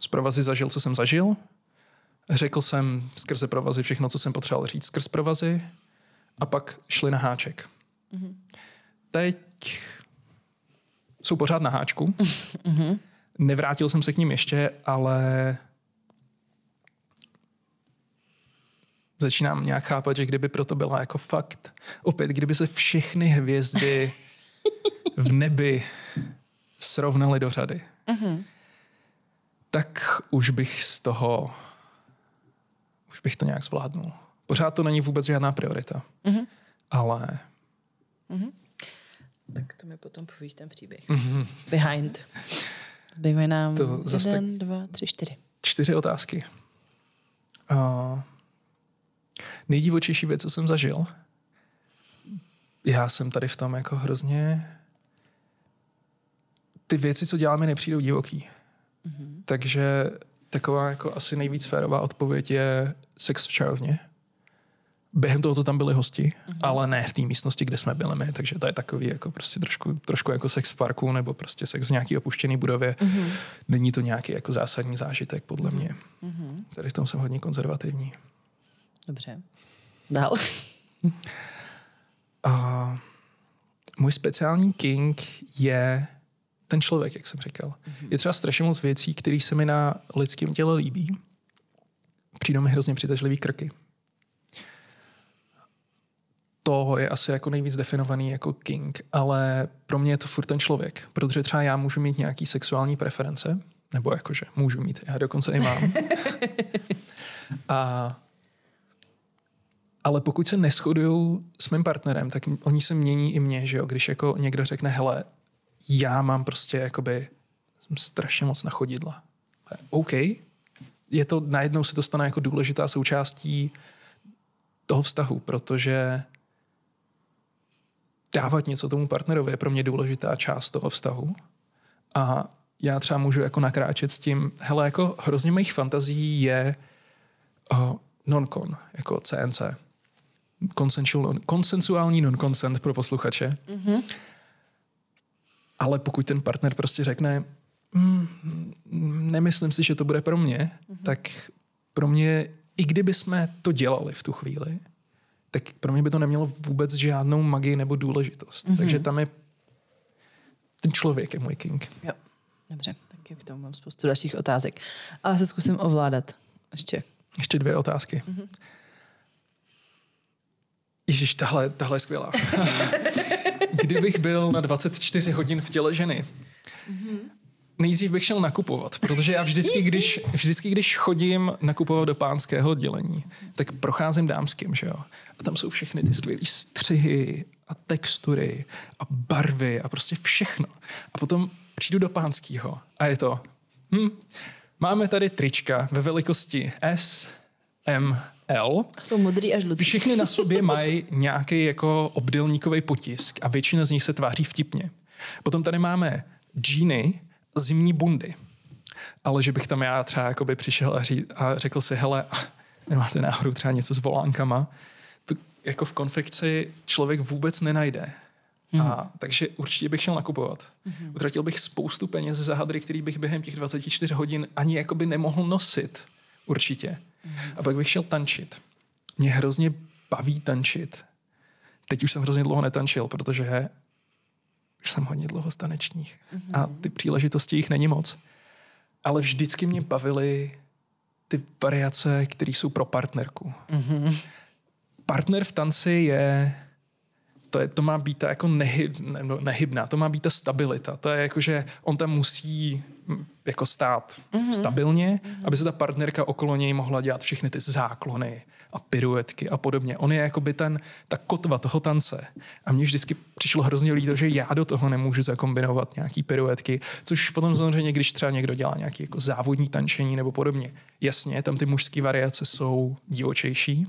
z provazy zažil, co jsem zažil. Řekl jsem skrze provazy všechno, co jsem potřeboval říct skrz provazy. A pak šli na háček. Mm-hmm. Teď jsou pořád na háčku. Mm-hmm. Nevrátil jsem se k ním ještě, ale... Začínám nějak chápat, že kdyby proto byla jako fakt, opět, kdyby se všechny hvězdy v nebi srovnaly do řady, uh-huh. tak už bych z toho, už bych to nějak zvládnul. Pořád to není vůbec žádná priorita. Uh-huh. Ale... Uh-huh. Tak to mi potom povíš ten příběh. Uh-huh. Behind. Zbývají nám to jeden, dva, tři, čtyři. Čtyři otázky. Uh, Nejdivočejší věc, co jsem zažil. Já jsem tady v tom jako hrozně... Ty věci, co děláme, nepřijdou divoký. Mm-hmm. Takže taková jako asi nejvíc férová odpověď je sex v čarovně. Během toho, co tam byli hosti, mm-hmm. ale ne v té místnosti, kde jsme byli my, takže to je takový jako prostě trošku, trošku jako sex v parku nebo prostě sex v nějaké opuštěné budově. Mm-hmm. Není to nějaký jako zásadní zážitek, podle mě. Mm-hmm. Tady v tom jsem hodně konzervativní. Dobře. Dál. Uh, můj speciální king je ten člověk, jak jsem říkal. Mm-hmm. Je třeba strašně moc věcí, které se mi na lidském těle líbí. Přijdou mi hrozně přitažlivý krky. To je asi jako nejvíc definovaný jako king, ale pro mě je to furt ten člověk, protože třeba já můžu mít nějaký sexuální preference, nebo jakože můžu mít, já dokonce i mám. A ale pokud se neshodují s mým partnerem, tak oni se mění i mě, že jo? Když jako někdo řekne, hele, já mám prostě jakoby, jsem strašně moc na chodidla. OK, je to, najednou se to stane jako důležitá součástí toho vztahu, protože dávat něco tomu partnerovi je pro mě důležitá část toho vztahu. A já třeba můžu jako nakráčet s tím, hele, jako hrozně mých fantazií je oh, non-con, jako C N C. Non, konsensuální non-consent pro posluchače. Mm-hmm. Ale pokud ten partner prostě řekne mm, nemyslím si, že to bude pro mě, mm-hmm. tak pro mě, i kdyby jsme to dělali v tu chvíli, tak pro mě by to nemělo vůbec žádnou magii nebo důležitost. Mm-hmm. Takže tam je ten člověk je můj king. Jo, dobře. Tak taky k tomu mám spoustu dalších otázek. Ale se zkusím ovládat. Ještě. Ještě dvě otázky. Mm-hmm. Ježiš, tahle, tahle je skvělá. Kdybych byl na dvacet čtyři hodin v těle ženy, mm-hmm. nejdřív bych šel nakupovat, protože já vždycky když, vždycky, když chodím nakupovat do pánského oddělení, tak procházím dámským, že jo? A tam jsou všechny ty skvělý střihy a textury a barvy a prostě všechno. A potom přijdu do pánskýho a je to, hm, máme tady trička ve velikosti S, M, L. Jsou modrý a žlutý. Všechny na sobě mají nějaký jako obdélníkový potisk a většina z nich se tváří vtipně. Potom tady máme džíny, zimní bundy. Ale že bych tam já třeba přišel a, ří, a řekl si, hele, nemáte náhodou třeba něco s volánkama, to jako v konfekci člověk vůbec nenajde. Mm. A, takže určitě bych šel nakupovat. Mm. Utratil bych spoustu peněz za hadry, který bych během těch dvacet čtyři hodin ani jakoby nemohl nosit. Určitě. Mm. A pak bych šel tančit. Mě hrozně baví tančit. Teď už jsem hrozně dlouho netančil, protože už jsem hodně dlouho stanečních. Mm-hmm. A ty příležitosti jich není moc. Ale vždycky mě bavily ty variace, které jsou pro partnerku. Mm-hmm. Partner v tanci je to, je, to má být ta jako nehyb, ne, no, nehybná, to má být ta stabilita. To je jako, že on tam musí jako stát mm-hmm. stabilně, mm-hmm. aby se ta partnerka okolo něj mohla dělat všechny ty záklony a piruetky a podobně. On je jakoby ten, ta kotva toho tance. A mně vždycky přišlo hrozně líto, že já do toho nemůžu zakombinovat nějaký piruetky, což potom samozřejmě, když třeba někdo dělá nějaké jako závodní tančení nebo podobně. Jasně, tam ty mužské variace jsou divočejší.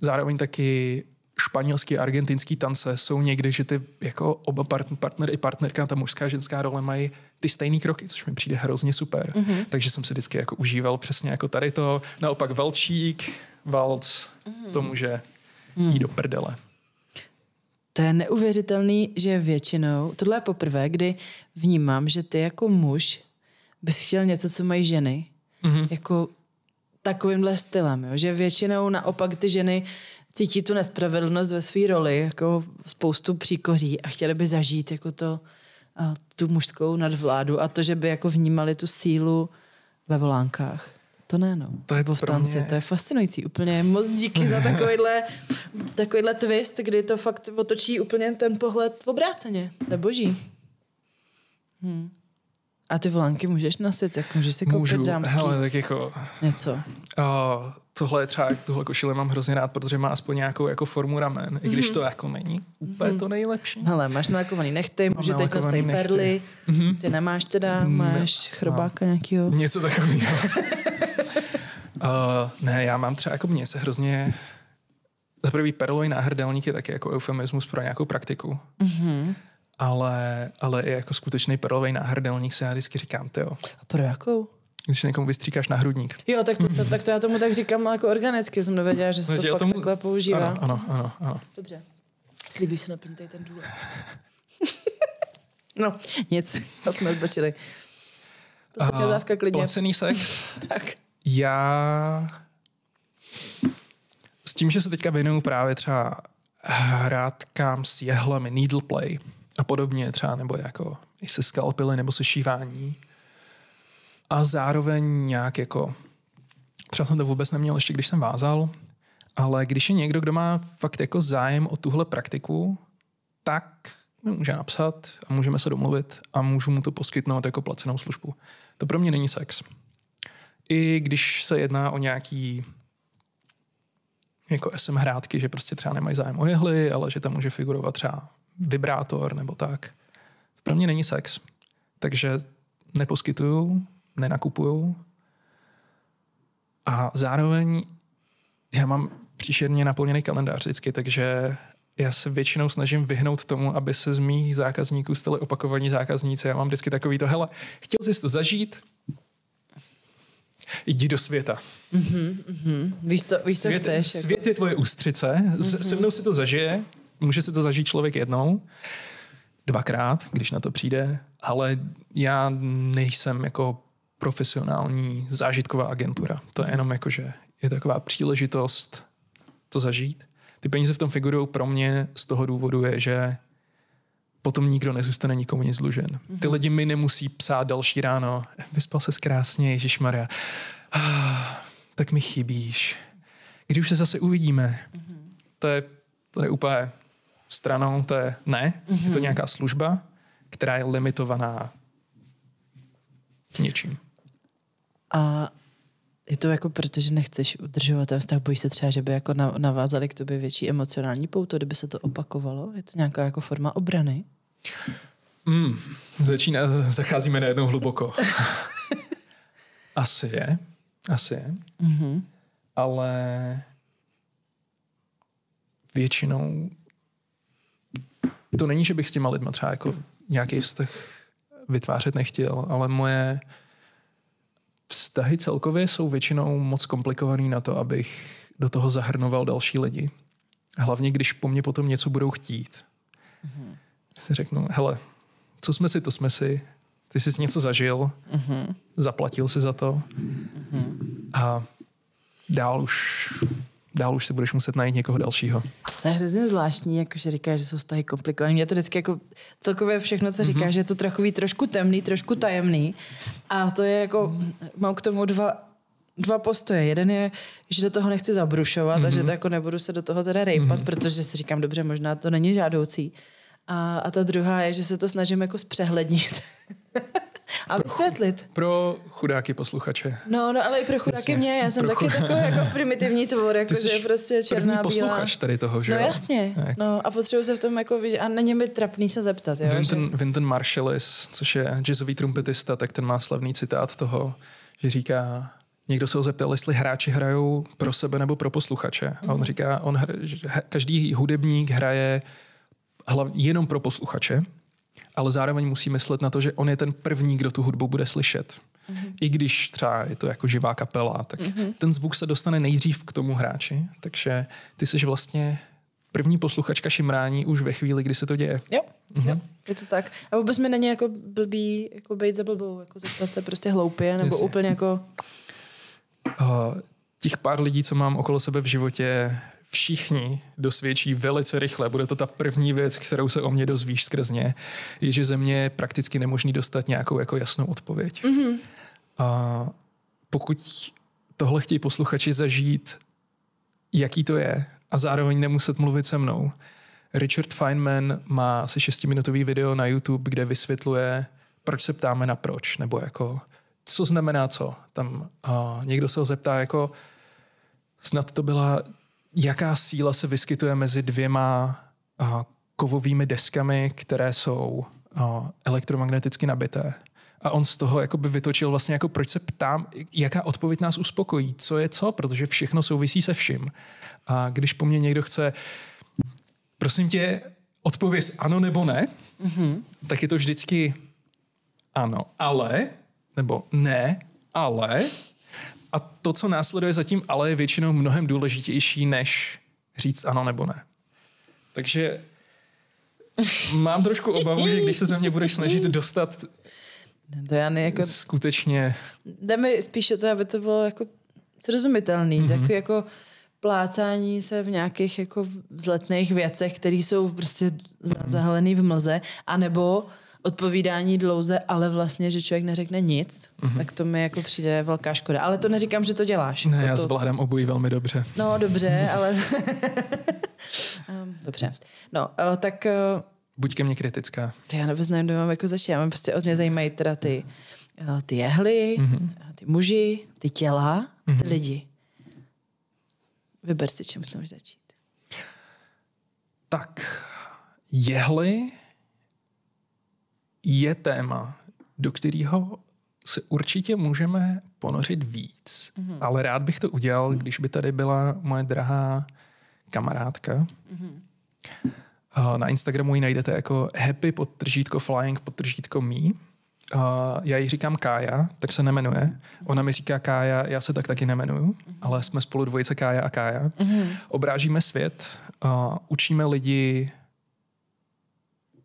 Zároveň taky španělský a argentinský tance jsou někdy, že ty jako oba partner, partner i partnerka, ta mužská a ženská role mají ty stejné kroky, což mi přijde hrozně super. Mm-hmm. Takže jsem si vždycky jako užíval přesně jako tady to. Naopak valčík, valc, mm-hmm. to může jít do prdele. To je neuvěřitelný, že většinou, tohle je poprvé, kdy vnímám, že ty jako muž bys chtěl něco, co mají ženy. Mm-hmm. Jako takovýmhle stylem. Jo? Že většinou naopak ty ženy cítí tu nespravedlnost ve své roli, jako spoustu příkoří a chtěli by zažít jako to, tu mužskou nadvládu a to, že by jako vnímali tu sílu ve volánkách. To ne, no. To je v tanci, mě... to je fascinující. Úplně moc díky za takovýhle, takovýhle twist, kdy to fakt otočí úplně ten pohled obráceně. To je boží. Hm. A ty volánky můžeš nosit? Jak můžeš si koupit dámský? Hele, tak jako... Něco? O, tohle třeba, tuhle košile mám hrozně rád, protože má aspoň nějakou jako formu ramen, mm-hmm. i když to jako není úplně mm-hmm. to nejlepší. Hele, máš nalakovaný nechty, mám může teď nosej perly, mm-hmm. ty nemáš teda, máš ne, chrobáka nějakýho? Něco takového. uh, ne, já mám třeba jako mě se hrozně... Za prvý perlový náhrdelník je taky jako eufemismus pro nějakou praktiku. Mhm. Ale, ale i jako skutečný perlový náhrdelník se já vždycky říkám, tyjo. A pro jakou? Když někomu vystříkáš na hrudník. Jo, tak to, se, tak to já tomu tak říkám jako organicky, jsem nevěděla, že se to fakt tomu... takhle používá. Ano, ano, ano, ano. Dobře. Slíbíš se, naplňte ten důvod. No, nic. To jsme odbočili. To stačí otázka klidně. Placený sex? Tak. Já... S tím, že se teďka věnuju právě třeba hrátkám s jehlami, needle play a podobně třeba, nebo jako i se skalpily, nebo se šívání. A zároveň nějak jako, třeba jsem to vůbec neměl ještě, když jsem vázal, ale když je někdo, kdo má fakt jako zájem o tuhle praktiku, tak může napsat a můžeme se domluvit a můžu mu to poskytnout jako placenou službu. To pro mě není sex. I když se jedná o nějaký jako S M hrátky, že prostě třeba nemají zájem o jehly, ale že tam může figurovat třeba vibrátor nebo tak. Pro mě není sex. Takže neposkytuju, nenakupuju. A zároveň já mám příšerně naplněný kalendář vždycky, takže já se většinou snažím vyhnout tomu, aby se z mých zákazníků stali opakovaní zákazníci. Já mám vždycky takový to, hele, chtěl jsi to zažít? Jdi do světa. Mm-hmm, mm-hmm. Víš, co, víš, co svět, chceš. Svět jako... je tvoje ústřice, mm-hmm. se mnou si to zažije, může si to zažít člověk jednou, dvakrát, když na to přijde, ale já nejsem jako profesionální zážitková agentura. To je jenom jako, že je taková příležitost to zažít. Ty peníze v tom figurou pro mě z toho důvodu je, že potom nikdo nezůstane nikomu nic dlužen. Mm-hmm. Ty lidi mi nemusí psát další ráno. Vyspal ses krásně, ježišmarja. Ah, tak mi chybíš. Když už se zase uvidíme. Mm-hmm. To je, to je úplně stranou, to je ne. Mm-hmm. Je to nějaká služba, která je limitovaná něčím. A je to jako proto, že nechceš udržovat ten vztah, bojíš se třeba, že by jako navázali k tobě větší emocionální pouto, kdyby se to opakovalo? Je to nějaká jako forma obrany? Mm, začíná, zacházíme najednou hluboko. Asi je. Asi je. Mm-hmm. Ale většinou to není, že bych s těma lidma třeba jako nějaký vztah vytvářet nechtěl, ale moje vztahy celkově jsou většinou moc komplikovaný na to, abych do toho zahrnoval další lidi. Hlavně, když po mně potom něco budou chtít. Mm-hmm. Si řeknu, hele, co jsme si, to jsme si. Ty jsi něco zažil, mm-hmm. zaplatil si za to mm-hmm. a dál už, dál už si budeš muset najít někoho dalšího. To je hrozně zvláštní, jakože říkáš, že jsou vztahy komplikovaný. Mě to vždycky jako celkově všechno, co říkáš, mm-hmm. je to trochu, trošku temný, trošku tajemný. A to je jako, mm-hmm. mám k tomu dva, dva postoje. Jeden je, že do toho nechci zabrušovat mm-hmm. a že to jako nebudu se do toho teda rejpat, mm-hmm. protože si říkám, dobře, možná to není žádoucí. A, a ta druhá je, že se to snažím jako zpřehlednit. A vysvětlit. Pro chudáky posluchače. No, no, ale i pro chudáky mě. Já jsem pro taky chud... takový jako primitivní tvor, jako že prostě černá, bílá. Ty jsi první posluchač tady toho, že jo? No jasně. Tak. No a potřebuji se v tom jako vidět. A není mi trapný se zeptat, jo? Vinton, že... Vinton Marsalis, což je jazzový trumpetista, tak ten má slavný citát toho, že říká, někdo se ho zeptal, jestli hráči hrajou pro sebe nebo pro posluchače. Mm-hmm. A on říká, on hra, každý hudebník hraje hlavně jenom pro posluchače, ale zároveň musí myslet na to, že on je ten první, kdo tu hudbu bude slyšet. Mm-hmm. I když třeba je to jako živá kapela, tak mm-hmm. ten zvuk se dostane nejdřív k tomu hráči, takže ty jsi vlastně první posluchačka šimrání už ve chvíli, kdy se to děje. Jo, mm-hmm. jo, je to tak. A vůbec mi není jako blbý, jako bejt za blbou, jako zeptat se prostě hloupě, nebo Jasně. úplně jako... Uh, těch pár lidí, co mám okolo sebe v životě, všichni dosvědčí velice rychle, bude to ta první věc, kterou se o mě dozvíš skrz ně, je, že ze mě je prakticky nemožný dostat nějakou jako jasnou odpověď. Mm-hmm. A pokud tohle chtějí posluchači zažít, jaký to je, a zároveň nemuset mluvit se mnou, Richard Feynman má asi šestiminutový video na YouTube, kde vysvětluje, proč se ptáme na proč, nebo jako, co znamená co. Tam a někdo se ho zeptá, jako, snad to byla... Jaká síla se vyskytuje mezi dvěma a, kovovými deskami, které jsou a, elektromagneticky nabité. A on z toho jakoby vytočil vlastně, jako proč se ptám, jaká odpověď nás uspokojí, co je co, protože všechno souvisí se vším. A když po mně někdo chce, prosím tě, odpověz ano nebo ne, mm-hmm. tak je to vždycky ano, ale, nebo ne, ale... A to, co následuje zatím, ale je většinou mnohem důležitější, než říct ano nebo ne. Takže mám trošku obavu, že když se ze mě budeš snažit dostat to já nejako... skutečně... Jde mi spíš o to, aby to bylo jako srozumitelný, mm-hmm. takový jako plácání se v nějakých jako vzletných věcech, které jsou prostě mm-hmm. zahalený v mlze, anebo... odpovídání dlouze, ale vlastně, že člověk neřekne nic, mm-hmm. tak to mi jako přijde velká škoda. Ale to neříkám, že to děláš. Ne, jako já to... zvládám obojí velmi dobře. No, dobře, ale... dobře. No, tak... Buď ke mně kritická. Já vůbec nevím, kde mám jako začít. Já mám prostě, od mě zajímají teda ty, ty jehly, mm-hmm. ty muži, ty těla, mm-hmm. ty lidi. Vyber si, čím chceš začít. Tak, jehly... je téma, do kterého se určitě můžeme ponořit víc. Mm-hmm. Ale rád bych to udělal, když by tady byla moje drahá kamarádka. Mm-hmm. Na Instagramu ji najdete jako happy podtržítko flying podtržítko me. Já jí říkám Kája, tak se nejmenuje. Ona mi říká Kája, já se tak taky nejmenuju, mm-hmm. ale jsme spolu dvojice Kája a Kája. Mm-hmm. Obrážíme svět, učíme lidi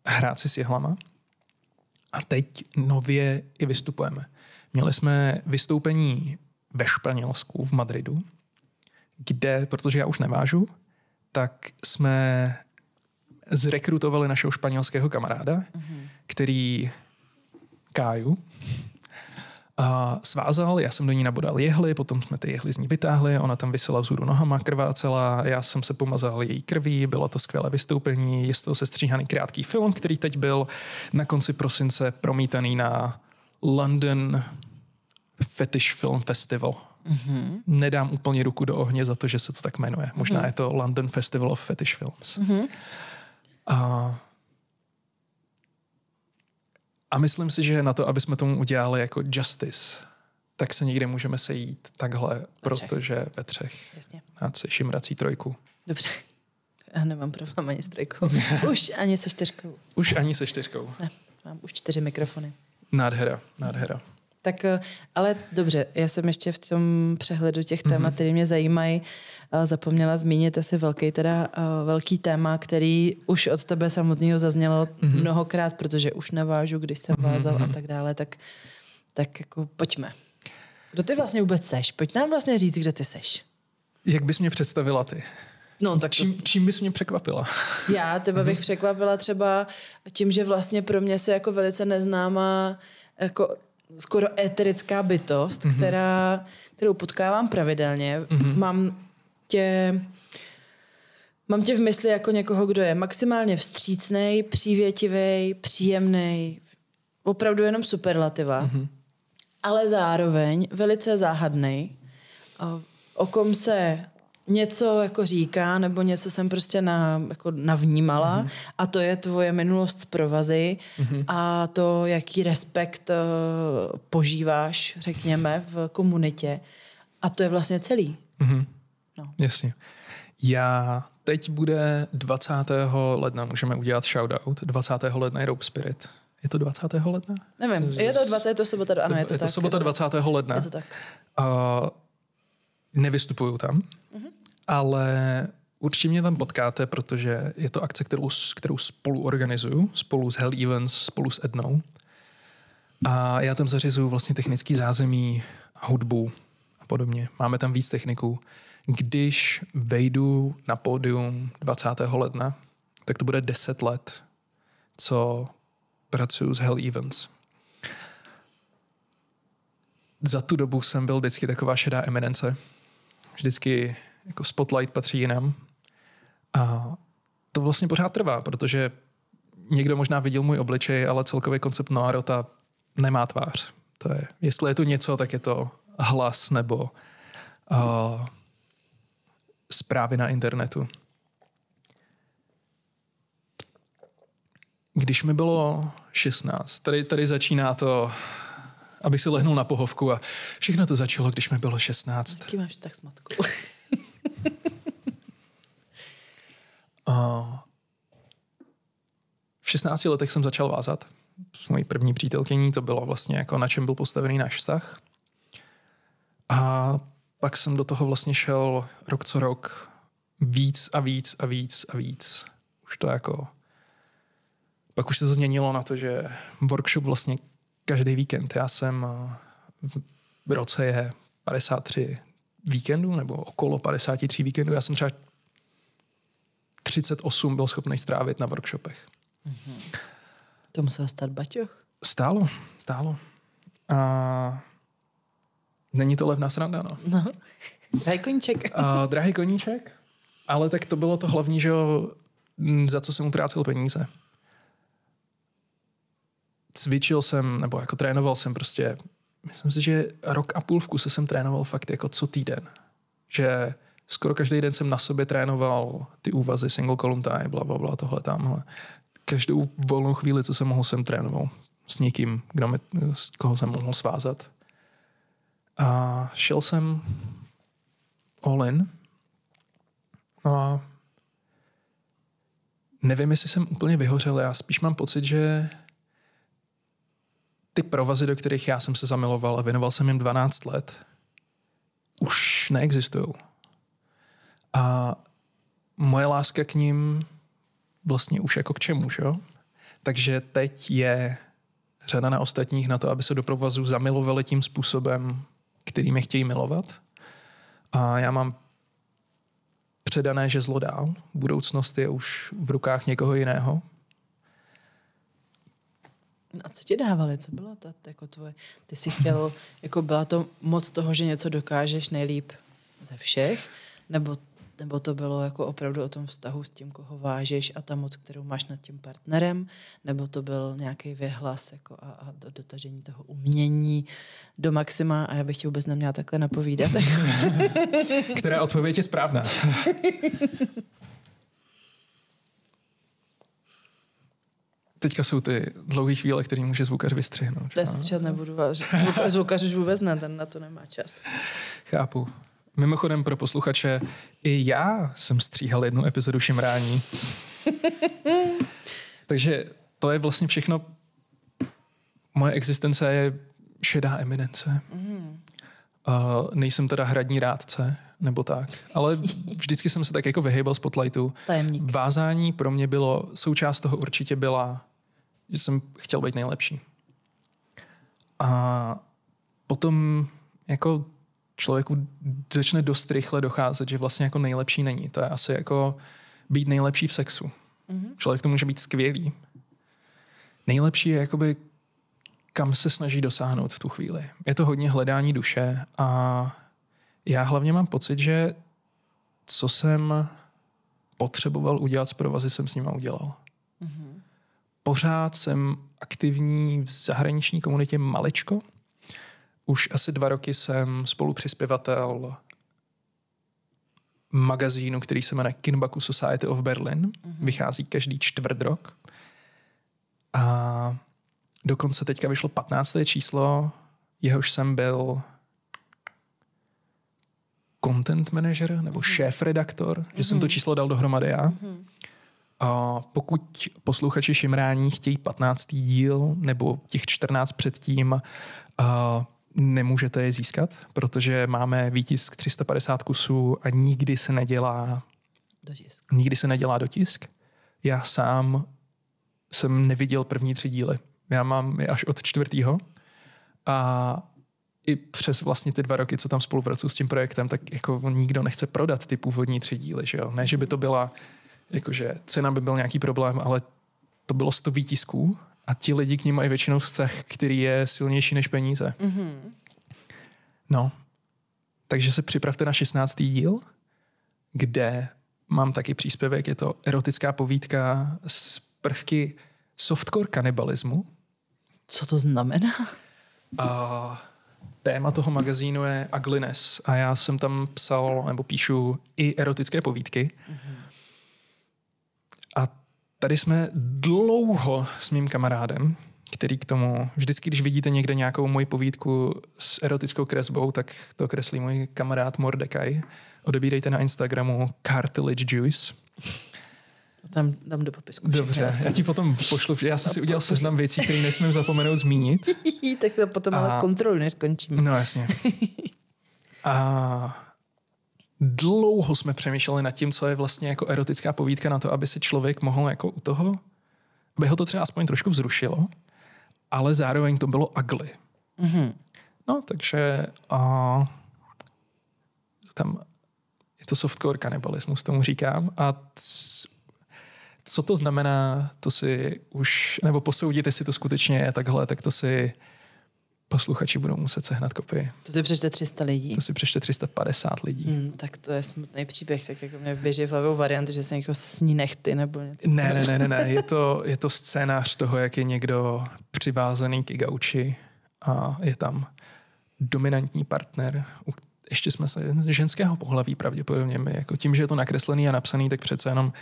hrát si s jehlama. A teď nově i vystupujeme. Měli jsme vystoupení ve Španělsku, v Madridu, kde, protože já už nevážu, tak jsme zrekrutovali našeho španělského kamaráda, mm-hmm. který Káju a svázal, já jsem do ní nabodal jehly, potom jsme ty jehly z ní vytáhli, ona tam visela vzhůru nohama, krvácela, já jsem se pomazal její krví, bylo to skvělé vystoupení, je z toho sestříhaný krátký film, který teď byl na konci prosince promítaný na London Fetish Film Festival. Mm-hmm. Nedám úplně ruku do ohně za to, že se to tak jmenuje. Možná mm-hmm. je to London Festival of Fetish Films. Mm-hmm. A... A myslím si, že na to, aby jsme tomu udělali jako justice, tak se někde můžeme sejít takhle, protože ve třech nad seším rací trojku. Dobře. Já nemám problém ani s trojkou. Už ani se čtyřkou. Už ani se čtyřkou. Ne, mám už čtyři mikrofony. Nádhera, nádhera. Tak, ale dobře, já jsem ještě v tom přehledu těch témat, mm-hmm. které mě zajímají, zapomněla zmínit asi velký, teda, velký téma, který už od tebe samotného zaznělo mm-hmm. mnohokrát, protože už navážu, když jsem vázal mm-hmm. a tak dále, tak, tak jako pojďme. Kdo ty vlastně vůbec seš? Pojď nám vlastně říct, kdo ty seš. Jak bys mě představila ty? No, tak čím, to... čím bys mě překvapila? Já tebe bych překvapila třeba tím, že vlastně pro mě se jako velice neznámá jako skoro éterická bytost, mm-hmm. která, kterou potkávám pravidelně. Mm-hmm. Mám tě, mám tě v mysli jako někoho, kdo je maximálně vstřícnej, přívětivej, příjemnej, opravdu jenom superlativa, mm-hmm. ale zároveň velice záhadnej, o kom se něco jako říká, nebo něco jsem prostě na, jako navnímala mm-hmm. a to je tvoje minulost z provazy mm-hmm. a to, jaký respekt uh, požíváš, řekněme, v komunitě. A to je vlastně celý. Mm-hmm. No. Jasně. Já teď bude dvacátého ledna, můžeme udělat shoutout, dvacátého ledna je Rope Spirit. Je to dvacátého ledna? Nevím, je to dvacátého, je to sobota, ano, je to, je to tak, sobota je to dvacátého ledna. Je to tak. Uh, Nevystupuju tam, mm-hmm. ale určitě mě tam potkáte, protože je to akce, kterou, kterou spolu organizuju, spolu s Hell Events, spolu s Ednou. A já tam zařizuju vlastně technický zázemí, hudbu a podobně. Máme tam víc techniků. Když vejdu na pódium dvacátého ledna, tak to bude deset let, co pracuju s Hell Events. Za tu dobu jsem byl vždycky taková šedá eminence. Vždycky jako spotlight patří jinam. A to vlastně pořád trvá, protože někdo možná viděl můj obličej, ale celkový koncept noirota nemá tvář. To je, jestli je to něco, tak je to hlas nebo uh, zprávy na internetu. Když mi bylo šestnáct, tady, tady začíná to... Abych si lehnul na pohovku a všechno to začalo, když mi bylo šestnáct. Jaký máš tak s matkou? V šestnácti letech jsem začal vázat. S mojí první přítelkyní to bylo vlastně jako na čem byl postavený náš vztah. A pak jsem do toho vlastně šel rok co rok víc a víc a víc a víc. Už to jako... Pak už se to změnilo na to, že workshop vlastně každý víkend. Já jsem v roce je padesát tři víkendů, nebo okolo padesát tři víkendů. Já jsem třeba třicet osm byl schopný strávit na workshopech. Mm-hmm. To muselo stát baťoch. Stálo, stálo. A není to levná sranda, no. No, drahý koníček. A, drahý koníček, ale tak to bylo to hlavní, že jo, za co jsem utrácel peníze. Cvičil jsem, nebo jako trénoval jsem prostě, myslím si, že rok a půl v kuse jsem trénoval fakt jako co týden. Že skoro každý den jsem na sobě trénoval ty úvazy, single column tie, blablabla, tohle, tamhle. Každou volnou chvíli, co jsem mohl, jsem trénoval s někým, kdo mi, s koho jsem mohl svázat. A šel jsem all in. A nevím, jestli jsem úplně vyhořel, já spíš mám pocit, že ty provazy, do kterých já jsem se zamiloval a věnoval jsem jim dvanáct let, už neexistují. A moje láska k nim vlastně už jako k čemu, že jo? Takže teď je řada na ostatních na to, aby se do provazů zamilovali tím způsobem, kterým je chtějí milovat. A já mám předané žezlo dál. Budoucnost je už v rukách někoho jiného. No a co ti dávali? Co bylo to jako tvoje? Ty jsi chtěl, jako byla to moc toho, že něco dokážeš nejlíp ze všech? Nebo, nebo to bylo jako opravdu o tom vztahu s tím, koho vážeš a ta moc, kterou máš nad tím partnerem? Nebo to byl nějaký vyhlas jako a, a dotažení toho umění do maxima? A já bych ti vůbec neměla takhle napovídat. Která odpověď je správná? Teďka jsou ty dlouhé chvíle, které může zvukař vystřihnout. To já střihnout nebudu. Zvukař už vůbec ne, ten na to nemá čas. Chápu. Mimochodem pro posluchače, i já jsem stříhal jednu epizodu Šimrání. Takže to je vlastně všechno. Moje existence je šedá eminence. Mm. Uh, nejsem teda hradní rádce, nebo tak. Ale vždycky jsem se tak jako vyhejbal spotlightu. Tajemník. Vázání pro mě bylo, součást toho určitě byla, že jsem chtěl být nejlepší. A potom jako člověku začne dost rychle docházet, že vlastně jako nejlepší není. To je asi jako být nejlepší v sexu. Mm-hmm. Člověk to může být skvělý. Nejlepší je jakoby kam se snaží dosáhnout v tu chvíli. Je to hodně hledání duše a já hlavně mám pocit, že co jsem potřeboval udělat s provazy, jsem s nima udělal. Mm-hmm. Pořád jsem aktivní v zahraniční komunitě maličko. Už asi dva roky jsem spolupřispěvatel magazínu, který se jmenuje Kinbaku Society of Berlin. Mm-hmm. Vychází každý čtvrt rok. A dokonce teďka vyšlo patnácté číslo, jehož jsem byl content manager nebo šéf-redaktor, mm-hmm. že jsem to číslo dal dohromady já. Mm-hmm. A pokud posluchači Šimrání chtějí patnáctý díl nebo těch čtrnáct předtím, a nemůžete je získat, protože máme výtisk tři sta padesát kusů a nikdy se nedělá dotisk. Nikdy se nedělá dotisk. Já sám jsem neviděl první tři díly. Já mám je až od čtvrtýho a i přes vlastně ty dva roky, co tam spolupracuju s tím projektem, tak jako nikdo nechce prodat ty původní tři díly, že jo? Ne, že by to byla, jakože cena by byl nějaký problém, ale to bylo sto výtisků a ti lidi k nim mají většinou vztah, který je silnější než peníze. Mm-hmm. No, takže se připravte na šestnáctý díl, kde mám taky příspěvek, je to erotická povídka z prvky softcore kanibalismu. Co to znamená? A téma toho magazínu je ugliness a já jsem tam psal nebo píšu i erotické povídky. Mm-hmm. A tady jsme dlouho s mým kamarádem, který k tomu, vždycky, když vidíte někde nějakou moji povídku s erotickou kresbou, tak to kreslí můj kamarád Mordecai. Odebírejte na Instagramu Cartilage Juice. Tam dám do popisku. Dobře, já ti potom pošlu, já jsem si udělal seznam věcí, které nesmím zapomenout zmínit. Tak to potom ale zkontroluji, než skončíme. No jasně. A dlouho jsme přemýšleli nad tím, co je vlastně jako erotická povídka na to, aby se člověk mohl jako u toho, aby ho to třeba aspoň trošku vzrušilo, ale zároveň to bylo ugly. Mm-hmm. No, takže a, tam je to softcore kanibalismus, tomu říkám. A c- co to znamená, to si už, nebo posoudit, jestli to skutečně je takhle, tak to si posluchači budou muset sehnat kopii. To si přečte tři sta lidí. To si přečte tři sta padesát lidí. Hmm, tak to je smutný příběh, tak jako mě běží v hlavou varianty, že se někdo sní nechty nebo něco. Ne, ne, ne, ne, ne. Je to, je to scénář toho, jak je někdo přivázaný k gauči a je tam dominantní partner. Ještě jsme se ženského pohlaví pravděpodobně my, jako tím, že je to nakreslený a napsaný, tak přece jenom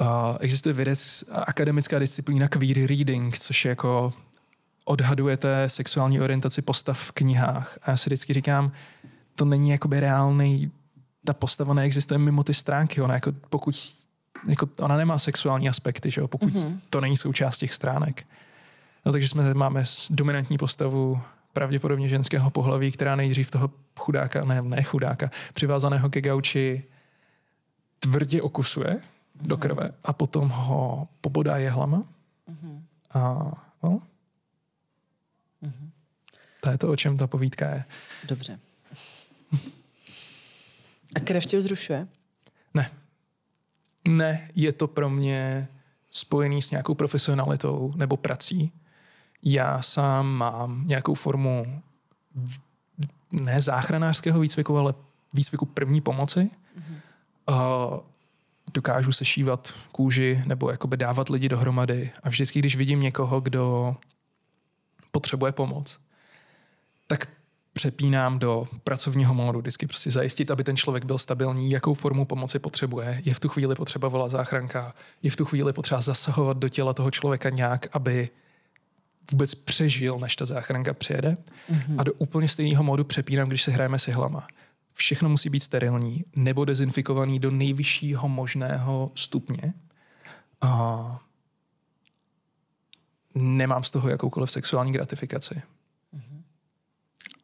Uh, existuje vědec, akademická disciplína queer reading, což je jako odhadujete sexuální orientaci postav v knihách. A já si vždycky říkám, to není jakoby reálný, ta postava neexistuje mimo ty stránky. Ona jako pokud, jako ona nemá sexuální aspekty, že jo, pokud mm-hmm. to není součást těch stránek. No takže jsme máme dominantní postavu pravděpodobně ženského pohlaví, která nejdřív toho chudáka, ne, ne chudáka, přivázaného ke gauči tvrdě okusuje do krve a potom ho pobodá jehlama. Uh-huh. A no. Uh-huh. To je to, o čem ta povídka je. Dobře. A krev tě vzrušuje? Ne. Ne, je to pro mě spojený s nějakou profesionalitou nebo prací. Já sám mám nějakou formu ne záchranářského výcviku, ale výcviku první pomoci. Mm-hmm. Uh, dokážu sešívat kůži nebo jakoby dávat lidi dohromady. A vždycky, když vidím někoho, kdo potřebuje pomoc, tak přepínám do pracovního módu, vždycky prostě zajistit, aby ten člověk byl stabilní, jakou formu pomoci potřebuje. Je v tu chvíli potřeba volat záchranka, je v tu chvíli potřeba zasahovat do těla toho člověka nějak, aby vůbec přežil, než ta záchranka přijede. Mm-hmm. A do úplně stejného módu přepínám, když se hrajeme s jehlama. Všechno musí být sterilní nebo dezinfikovaný do nejvyššího možného stupně. A nemám z toho jakoukoliv sexuální gratifikaci. Mm-hmm.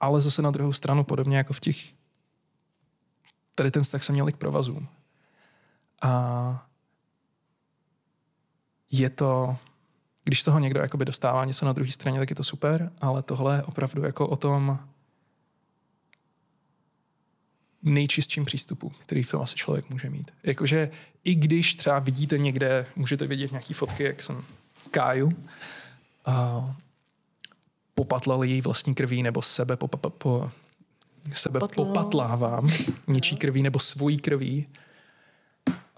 Ale zase na druhou stranu, podobně jako v těch... Tady ten vztah jsem měl k provazům. A je to... Když toho někdo jakoby dostává něco na druhé straně, tak je to super, ale tohle je opravdu jako o tom nejčistším přístupu, který v tom asi člověk může mít. Jakože i když třeba vidíte někde, můžete vidět nějaký fotky, jak jsem Káju uh, popatlal její vlastní krví nebo sebe, po, po, po, sebe popatlávám něčí krví nebo svojí krví.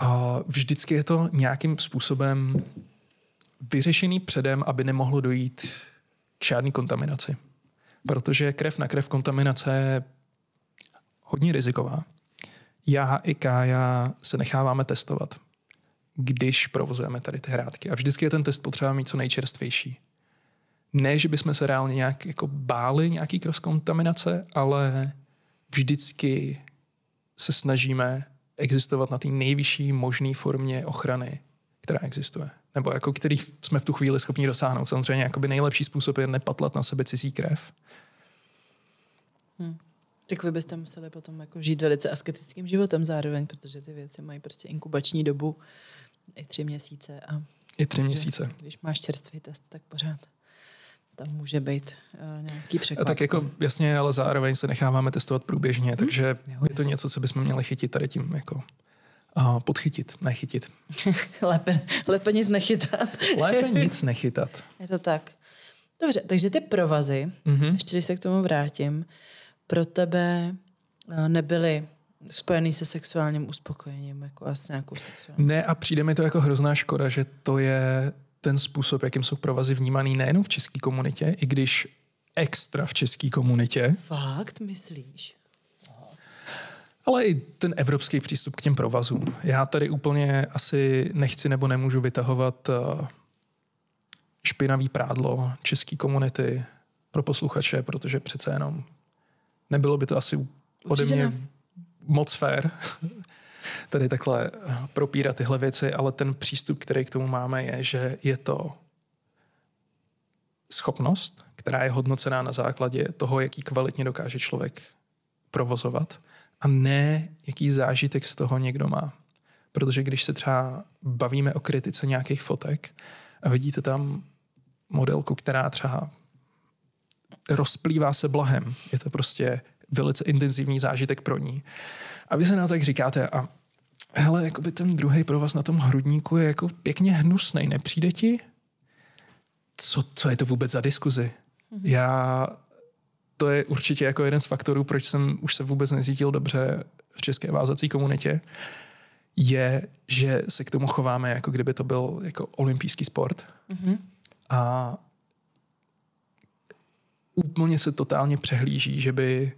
Uh, vždycky je to nějakým způsobem vyřešený předem, aby nemohlo dojít k žádný kontaminaci. Protože krev na krev kontaminace je hodně riziková. Já i Kája se necháváme testovat, když provozujeme tady ty hrátky. A vždycky je ten test potřeba mít co nejčerstvější. Ne, že bychom se reálně nějak jako báli nějaký cross kontaminace, ale vždycky se snažíme existovat na té nejvyšší možné formě ochrany, která existuje. Nebo jako který jsme v tu chvíli schopni dosáhnout. Samozřejmě jakoby nejlepší způsob je nepatlat na sebe cizí krev. Hmm. Tak vy byste museli potom jako žít velice asketickým životem zároveň, protože ty věci mají prostě inkubační dobu i tři měsíce. A I tři měsíce. Když máš čerstvý test, tak pořád tam může být uh, nějaký překvap. Tak jako jasně, ale zároveň se necháváme testovat průběžně, hmm? takže jo, je to něco, co bychom měli chytit tady tím jako... Uh, podchytit, nechytit. lépe, lépe nic nechytat. lépe nic nechytat. Je to tak. Dobře, takže ty provazy, mm-hmm. ještě když se k tomu vrátím, pro tebe nebyly spojený se sexuálním uspokojením, jako asi nějakou sexuální. Ne, a přijde mi to jako hrozná škoda, že to je ten způsob, jakým jsou provazy vnímaný nejen v české komunitě, i když extra v české komunitě. Fakt, myslíš? Ale i ten evropský přístup k těm provazům. Já tady úplně asi nechci nebo nemůžu vytahovat špinavý prádlo české komunity pro posluchače, protože přece jenom nebylo by to asi ode mě moc fér tady takhle propírat tyhle věci, ale ten přístup, který k tomu máme, je, že je to schopnost, která je hodnocená na základě toho, jaký kvalitně dokáže člověk provozovat. A ne, jaký zážitek z toho někdo má. Protože když se třeba bavíme o kritice nějakých fotek a vidíte tam modelku, která třeba rozplývá se blahem, je to prostě velice intenzivní zážitek pro ní. A vy se na to tak říkáte, a hele, jakoby ten druhej pro vás na tom hrudníku je jako pěkně hnusnej, nepřijde ti? Co, co je to vůbec za diskuzi? Já... To je určitě jako jeden z faktorů, proč jsem už se vůbec nezítil dobře v české vázací komunitě, je, že se k tomu chováme, jako kdyby to byl jako olympijský sport. Mm-hmm. A úplně se totálně přehlíží, že by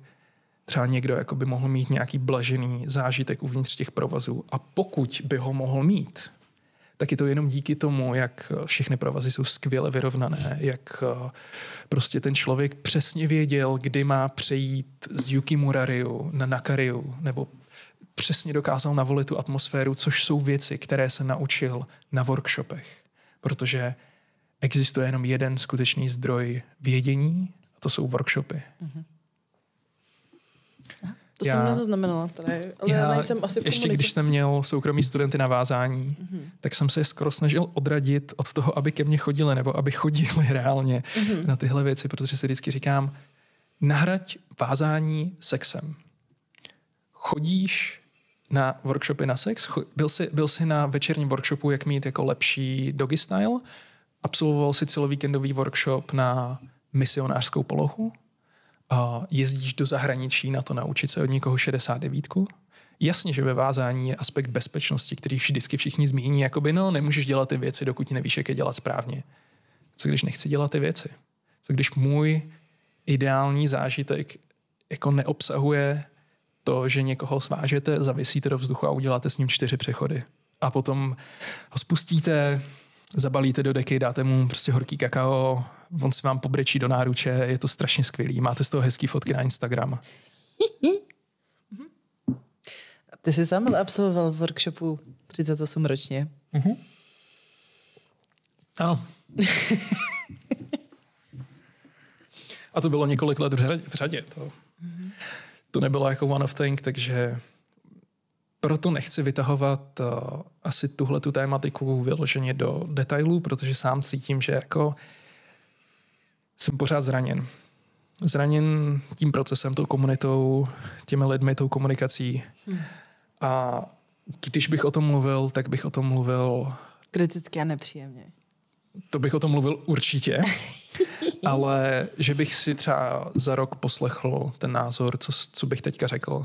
třeba někdo jako by mohl mít nějaký blažený zážitek uvnitř těch provazů. A pokud by ho mohl mít, tak je to jenom díky tomu, jak všechny provazy jsou skvěle vyrovnané, jak prostě ten člověk přesně věděl, kdy má přejít z Yukimurariu na Nakariu, nebo přesně dokázal navolit tu atmosféru, což jsou věci, které se naučil na workshopech. Protože existuje jenom jeden skutečný zdroj vědění, a to jsou workshopy. Mm-hmm. To já, jsem nezaznamenala, tady, ale já nejsem asi v ještě komuniku. Když jsem měl soukromí studenty na vázání, mm-hmm. tak jsem se skoro snažil odradit od toho, aby ke mně chodili, nebo aby chodili reálně mm-hmm. na tyhle věci, protože si vždycky říkám, nahraď vázání sexem. Chodíš na workshopy na sex. Byl jsi, byl jsi na večerním workshopu, jak mít jako lepší doggy style. Absolvoval jsi celovíkendový workshop na misionářskou polohu. Uh, jezdíš do zahraničí na to naučit se od někoho šedesát devítku. Jasně, že ve vázání je aspekt bezpečnosti, který vždycky všichni zmíní, jakoby no, nemůžeš dělat ty věci, dokud nevíš, jak je dělat správně. Co když nechci dělat ty věci? Co když můj ideální zážitek jako neobsahuje to, že někoho svážete, zavisíte do vzduchu a uděláte s ním čtyři přechody. A potom ho spustíte, zabalíte do deky, dáte mu prostě horký kakao, on si vám pobrečí do náruče, je to strašně skvělý. Máte z toho hezký fotky na Instagram. Ty jsi sám absolvoval workshopu třicet osm ročně. Uh-huh. Ano. A to bylo několik let v řadě. To, uh-huh. to nebylo jako one of thing, takže proto nechci vytahovat uh, asi tuhletu tématiku vyloženě do detailů, protože sám cítím, že jako jsem pořád zraněn. Zraněn tím procesem, tou komunitou, těmi lidmi, tou komunikací. Hmm. A když bych o tom mluvil, tak bych o tom mluvil... kriticky a nepříjemně. To bych o tom mluvil určitě, ale že bych si třeba za rok poslechl ten názor, co, co bych teďka řekl.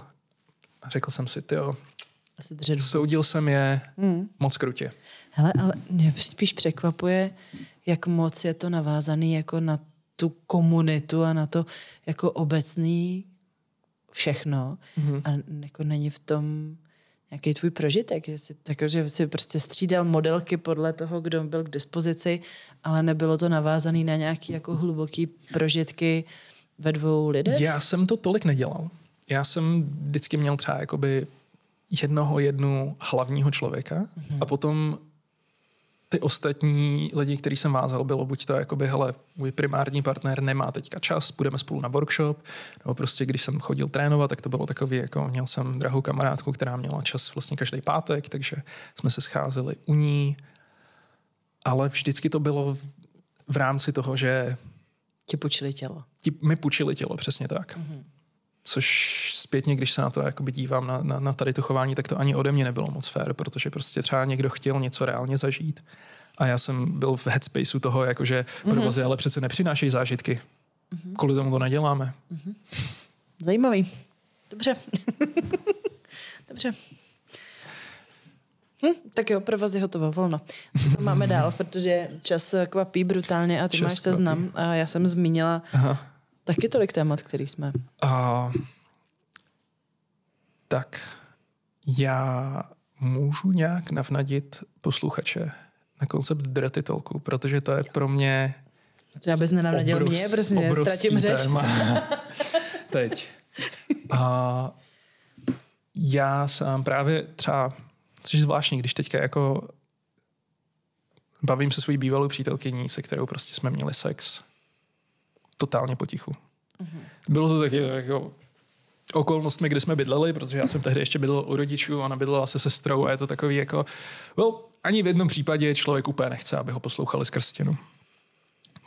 A řekl jsem si, tyjo, soudil jsem je hmm. moc krutě. Hele, ale mě spíš překvapuje, jak moc je to navázaný jako na tu komunitu a na to jako obecný všechno. Mm-hmm. A jako není v tom nějaký tvůj prožitek. Takže jsi prostě střídal modelky podle toho, kdo byl k dispozici, ale nebylo to navázané na nějaké jako hluboké prožitky ve dvou lidech? Já jsem to tolik nedělal. Já jsem vždycky měl třeba jakoby jednoho, jednu hlavního člověka mm-hmm. a potom ty ostatní lidi, který jsem vázal, bylo buď to jakoby, hele, můj primární partner nemá teďka čas, půjdeme spolu na workshop, nebo prostě když jsem chodil trénovat, tak to bylo takový, jako měl jsem drahou kamarádku, která měla čas vlastně každý pátek, takže jsme se scházeli u ní, ale vždycky to bylo v rámci toho, že... Ti půjčili tělo. Ti, my půjčili tělo, přesně tak. Mm-hmm. Což zpětně, když se na to jakoby dívám na, na, na tady to chování, tak to ani ode mě nebylo moc fér, protože prostě třeba někdo chtěl něco reálně zažít. A já jsem byl v headspaceu toho, jakože mm-hmm. provozy, ale přece nepřinášejí zážitky. Mm-hmm. Kvůli tomu to neděláme. Mm-hmm. Zajímavý. Dobře. Dobře. Hm, tak jo, provozy hotovo, volno. To máme dál, protože čas kvapí brutálně a ty čas máš seznam. A já jsem zmínila... Aha. Taky tolik témat, který jsme. Uh, tak já můžu nějak navnadit posluchače na koncept dirty talku, protože to je pro mě... Já bys nenavnadil mě, prostě ztratím řeč. Teď. Uh, já sám právě třeba, což zvláštní, když teďka jako bavím se svojí bývalou přítelkyní, se kterou prostě jsme měli sex, totálně potichu. Mm-hmm. Bylo to taky jako okolnostmi, kdy jsme bydleli, protože já jsem tehdy ještě bydlel u rodičů, ona bydlela se sestrou a je to takový jako, well, ani v jednom případě člověk úplně nechce, aby ho poslouchali skrz stěnu.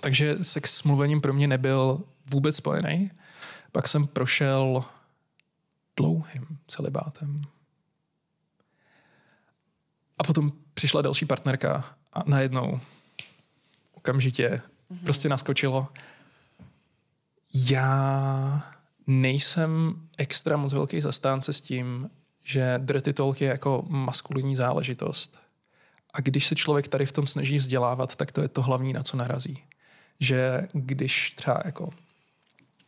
Takže sex s mluvením pro mě nebyl vůbec spojený. Pak jsem prošel dlouhým celibátem. A potom přišla další partnerka a najednou okamžitě mm-hmm. prostě naskočilo. Já nejsem extra moc velký zastánce s tím, že dirty talk je jako maskulinní záležitost. A když se člověk tady v tom snaží vzdělávat, tak to je to hlavní, na co narazí. Že když třeba jako...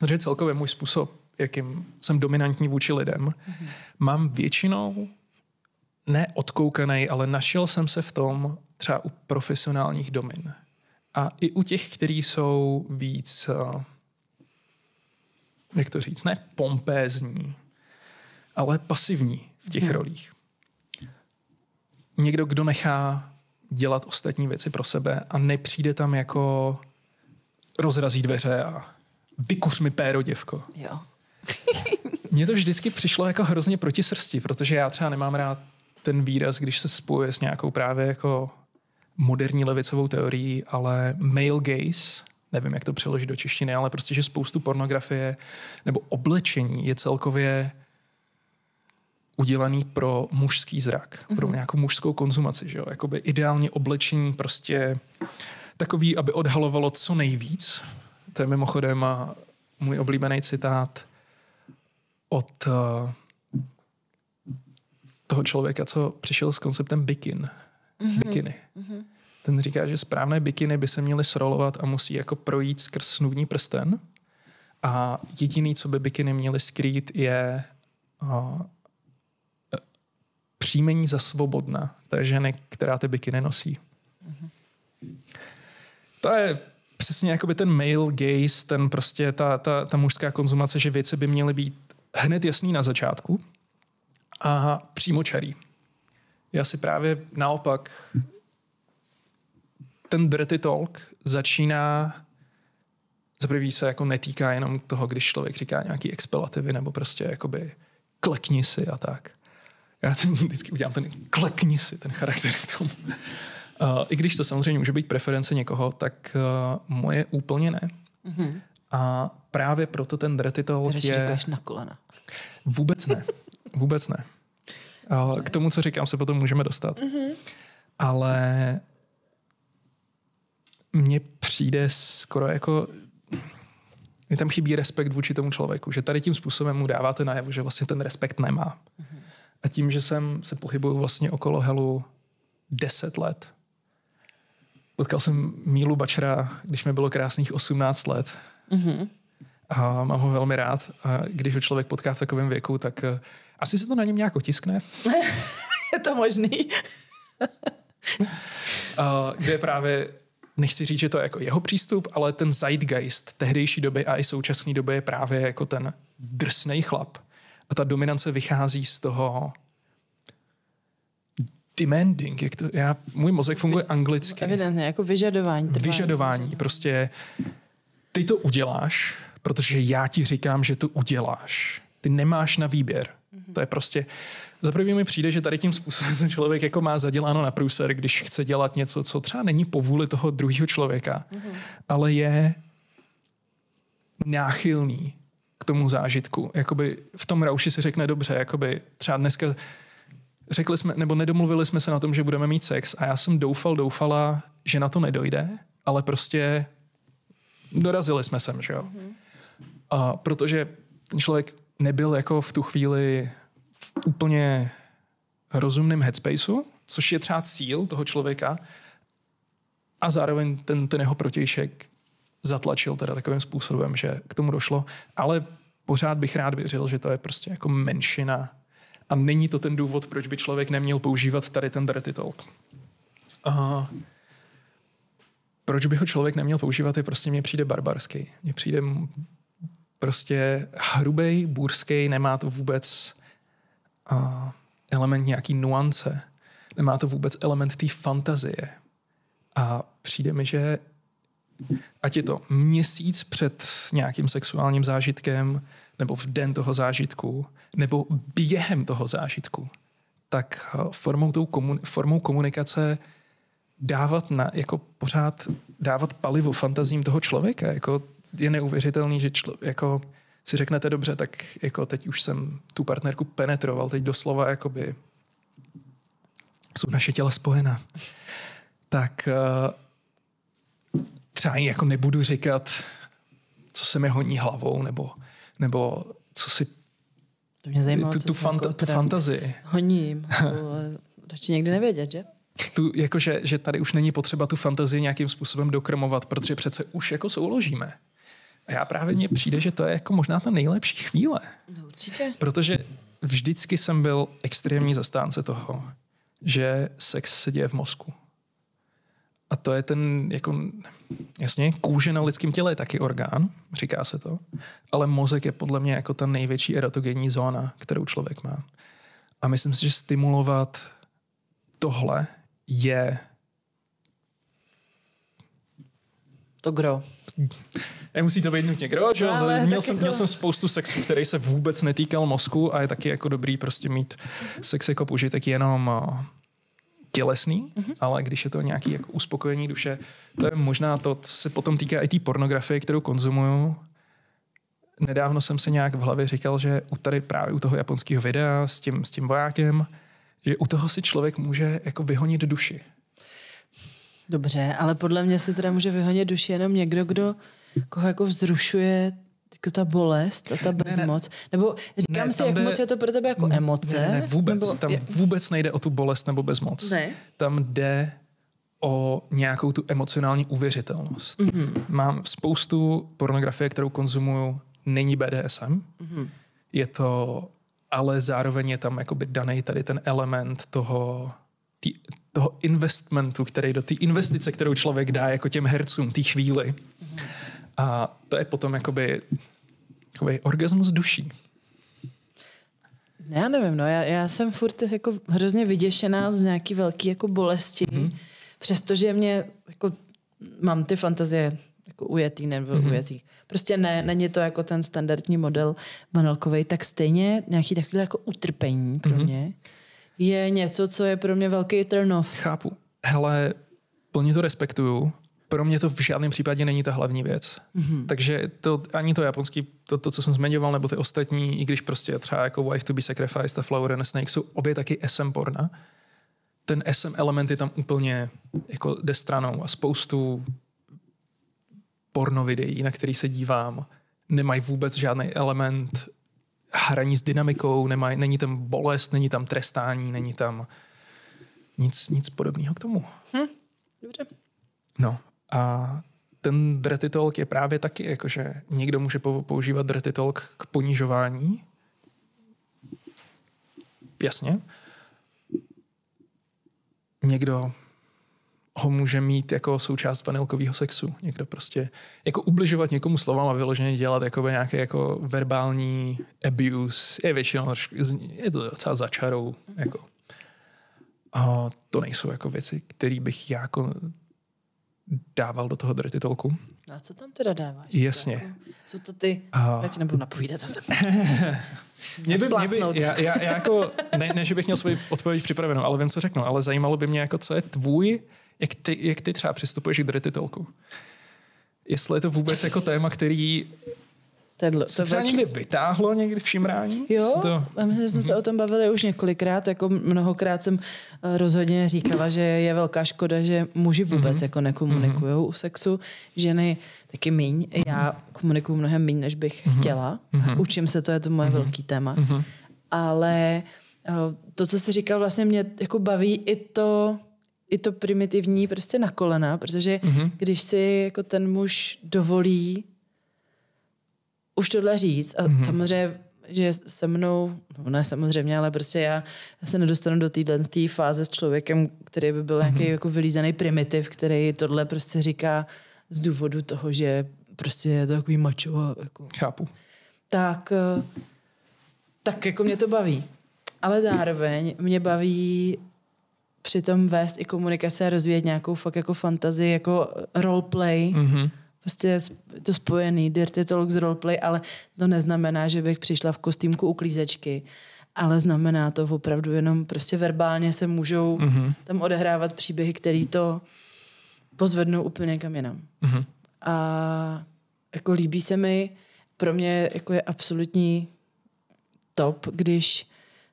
Že celkově můj způsob, jakým jsem dominantní vůči lidem, mm-hmm. mám většinou neodkoukanej, ale našel jsem se v tom třeba u profesionálních domin. A i u těch, kteří jsou víc... jak to říct, ne pompézní, ale pasivní v těch hmm. rolích. Někdo, kdo nechá dělat ostatní věci pro sebe a nepřijde tam jako rozrazí dveře a vykuř mi péro, děvko. Jo. Mně to vždycky přišlo jako hrozně proti srsti, protože já třeba nemám rád ten výraz, když se spojuje s nějakou právě jako moderní levicovou teorií, ale male gaze, nevím, jak to přeložit do češtiny, ale prostě, že spoustu pornografie nebo oblečení je celkově udělaný pro mužský zrak, mm-hmm. pro nějakou mužskou konzumaci, že jo? Jakoby ideálně oblečení prostě takový, aby odhalovalo co nejvíc. To je mimochodem můj oblíbený citát od uh, toho člověka, co přišel s konceptem bikin. Mm-hmm. Bikiny. Mm-hmm. Ten říká, že správné bikiny by se měly srolovat a musí jako projít skrz snubní prsten. A jediný, co by bikiny měly skrýt, je uh, příjmení za svobodná té ženy, která ty bikiny nosí. Mm-hmm. To je přesně jakoby ten male gaze, ten prostě ta, ta, ta mužská konzumace, že věci by měly být hned jasný na začátku a přímočarý. Já si právě naopak ten dirty talk začíná zaprvé se jako netýká jenom toho, když člověk říká nějaký expelativy nebo prostě jakoby klekni si a tak. Já vždycky udělám ten klekni si, ten charakter k tomu. Uh, I když to samozřejmě může být preference někoho, tak uh, moje úplně ne. Mm-hmm. A právě proto ten dirty talk je... Ty říkáš na kolena. Vůbec ne. Vůbec ne. Uh, k tomu, co říkám, se potom můžeme dostat. Mm-hmm. Ale mně přijde skoro jako... Mně tam chybí respekt vůči tomu člověku, že tady tím způsobem mu dáváte najevo, že vlastně ten respekt nemá. Mm-hmm. A tím, že jsem se pohybuju vlastně okolo helu deset let, potkal jsem Mílu Bačera, když mi bylo krásných osmnáct let. Mm-hmm. A mám ho velmi rád. A když ho člověk potká v takovém věku, tak asi se to na něm nějak otiskne. Je to možný. A kde právě, nechci říct, že to je jako jeho přístup, ale ten zeitgeist tehdejší doby a i současné doby je právě jako ten drsnej chlap. A ta dominance vychází z toho demanding, jak to, já, můj mozek funguje anglicky. Evidentně, jako vyžadování. Trvání. Vyžadování, prostě ty to uděláš, protože já ti říkám, že to uděláš. Ty nemáš na výběr. Mm-hmm. To je prostě, za první mi přijde, že tady tím způsobem člověk jako má zaděláno na průser, když chce dělat něco, co třeba není po vůli toho druhého člověka, mm-hmm. ale je náchylný k tomu zážitku. Jakoby v tom rauši si řekne dobře, jakoby třeba dneska řekli jsme, nebo nedomluvili jsme se na tom, že budeme mít sex a já jsem doufal, doufala, že na to nedojde, ale prostě dorazili jsme sem, že jo. A protože ten člověk nebyl jako v tu chvíli v úplně rozumném headspaceu, což je třeba cíl toho člověka a zároveň ten, ten jeho protějšek zatlačil teda takovým způsobem, že k tomu došlo, ale pořád bych rád věřil, že to je prostě jako menšina. A není to ten důvod, proč by člověk neměl používat tady ten dirty talk. Uh, proč by ho člověk neměl používat, je prostě mně přijde barbarský. Mně přijde prostě hrubej, bůrský, nemá to vůbec uh, element nějaký nuance. Nemá to vůbec element té fantazie. A přijde mi, že ať je to měsíc před nějakým sexuálním zážitkem, nebo v den toho zážitku, nebo během toho zážitku, tak formou, tou komun- formou komunikace dávat, na, jako pořád dávat palivo fantazím toho člověka. Jako je neuvěřitelný, že člo- jako si řeknete dobře, tak jako teď už jsem tu partnerku penetroval, teď doslova jakoby jsou naše těla spojená. Tak třeba jako nebudu říkat, co se mi honí hlavou, nebo nebo co si... To mě zajímalo, tu, tu, co fanta- tu fantazii. Honím. Radši někdy nevědět, že? Tu, jakože, že tady už není potřeba tu fantazii nějakým způsobem dokrmovat, protože přece už jako souložíme. A já právě mně přijde, že to je jako možná ta nejlepší chvíle. No, určitě. Protože vždycky jsem byl extrémní zastánce toho, že sex se děje v mozku. A to je ten, jako, jasně, kůže na lidském těle je taky orgán, říká se to, ale mozek je podle mě jako ta největší erotogenní zóna, kterou člověk má. A myslím si, že stimulovat tohle je... To gro. Nemusí to být nutně gro, že? Ale měl jsem, jako... měl jsem spoustu sexu, který se vůbec netýkal mozku a je taky jako dobrý prostě mít sex jako požitek jenom... tělesný, mm-hmm. ale když je to nějaké jako uspokojení duše, to je možná to, co se potom týká i té pornografie, kterou konzumuju, nedávno jsem se nějak v hlavě říkal, že u tady právě u toho japonského videa s tím, s tím vojákem, že u toho si člověk může jako vyhonit duši. Dobře, ale podle mě si teda může vyhonit duši jenom někdo, kdo koho jako vzrušuje jako ta bolest a ta bezmoc. Ne, ne. Nebo říkám ne, si, jak jde, moc je to pro tebe jako emoce? Ne, ne vůbec. Nebo, tam je... vůbec nejde o tu bolest nebo bezmoc. Ne. Tam jde o nějakou tu emocionální uvěřitelnost. Mm-hmm. Mám spoustu pornografie, kterou konzumuju, není bé dé es em. Mm-hmm. Je to, ale zároveň je tam jakoby danej tady ten element toho, tý, toho investmentu, který do té investice, kterou člověk dá jako těm hercům, té chvíli. Mm-hmm. A to je potom jakoby, jakoby orgasmus duší. Já nevím, no, já, já jsem furt jako hrozně vyděšená z nějaký velký jako bolesti, mm-hmm. přestože mě, jako, mám ty fantazie jako ujetý nebo mm-hmm. ujetý. Prostě ne, není to jako ten standardní model banalkovej, tak stejně nějaký takové jako utrpení pro mm-hmm. mě je něco, co je pro mě velký turn off. Chápu. Hele, plně to respektuju. Pro mě to v žádném případě není ta hlavní věc. Mm-hmm. Takže to, ani to japonský, to, to, co jsem zmiňoval, nebo ty ostatní, i když prostě třeba jako Wife to be Sacrificed a Flower and a Snake jsou obě taky es em porna, ten es em element je tam úplně jako jde stranou a spoustu porno videí, na který se dívám, nemají vůbec žádný element hraní s dynamikou, nemají, není tam bolest, není tam trestání, není tam nic, nic podobného k tomu. Hm, dobře. No a ten dirty talk je právě taky, jakože někdo může používat dirty talk k ponižování. Jasně. Někdo ho může mít jako součást vanilkového sexu. Někdo prostě jako ubližovat někomu slovama a vyloženě dělat jako nějaký jako verbální abuse. Je většinou, je to docela za čarou. Jako. A to nejsou jako věci, které bych já jako dával do toho dirty talku. No a co tam teda dáváš? Jasně. Jako, jsou to ty... Uh, já ti nebudu napovídat. mě by, mě by, já, já, já jako, ne, ne, že bych měl svoji odpověď připravenou, ale vím, co řeknu. Ale zajímalo by mě, jako, co je tvůj, jak ty, jak ty třeba přistupuješ k dirty talku. Jestli je to vůbec jako téma, který Tadlo, se to třeba velký... někdy vytáhlo někdy v šimrání? Jo, to... já myslím, že jsme se o tom bavili už několikrát, jako mnohokrát jsem rozhodně říkala, že je velká škoda, že muži vůbec mm-hmm. jako nekomunikujou u sexu, ženy taky míň, já komunikuju mnohem míň, než bych mm-hmm. chtěla, mm-hmm. učím se, to je to moje mm-hmm. velký téma, mm-hmm. ale to, co jsi říkal, vlastně mě jako baví i to, i to primitivní prostě na kolena, protože mm-hmm. když si jako ten muž dovolí už tohle říct a mm-hmm. samozřejmě, že se mnou, no ne samozřejmě, ale prostě já, já se nedostanu do této fáze s člověkem, který by byl mm-hmm. nějaký jako vylízený primitiv, který tohle prostě říká z důvodu toho, že prostě je to takový mačo. Jako. Chápu. Tak, tak jako mě to baví. Ale zároveň mě baví přitom vést i komunikace a rozvíjet nějakou fakt jako fantazii, jako roleplay, mm-hmm. prostě to spojený, dirty talk z roleplay, ale to neznamená, že bych přišla v kostýmku uklízečky, ale znamená to opravdu jenom prostě verbálně se můžou mm-hmm. tam odehrávat příběhy, který to pozvednou úplně kam jinam. Mm-hmm. A jako líbí se mi, pro mě jako je absolutní top, když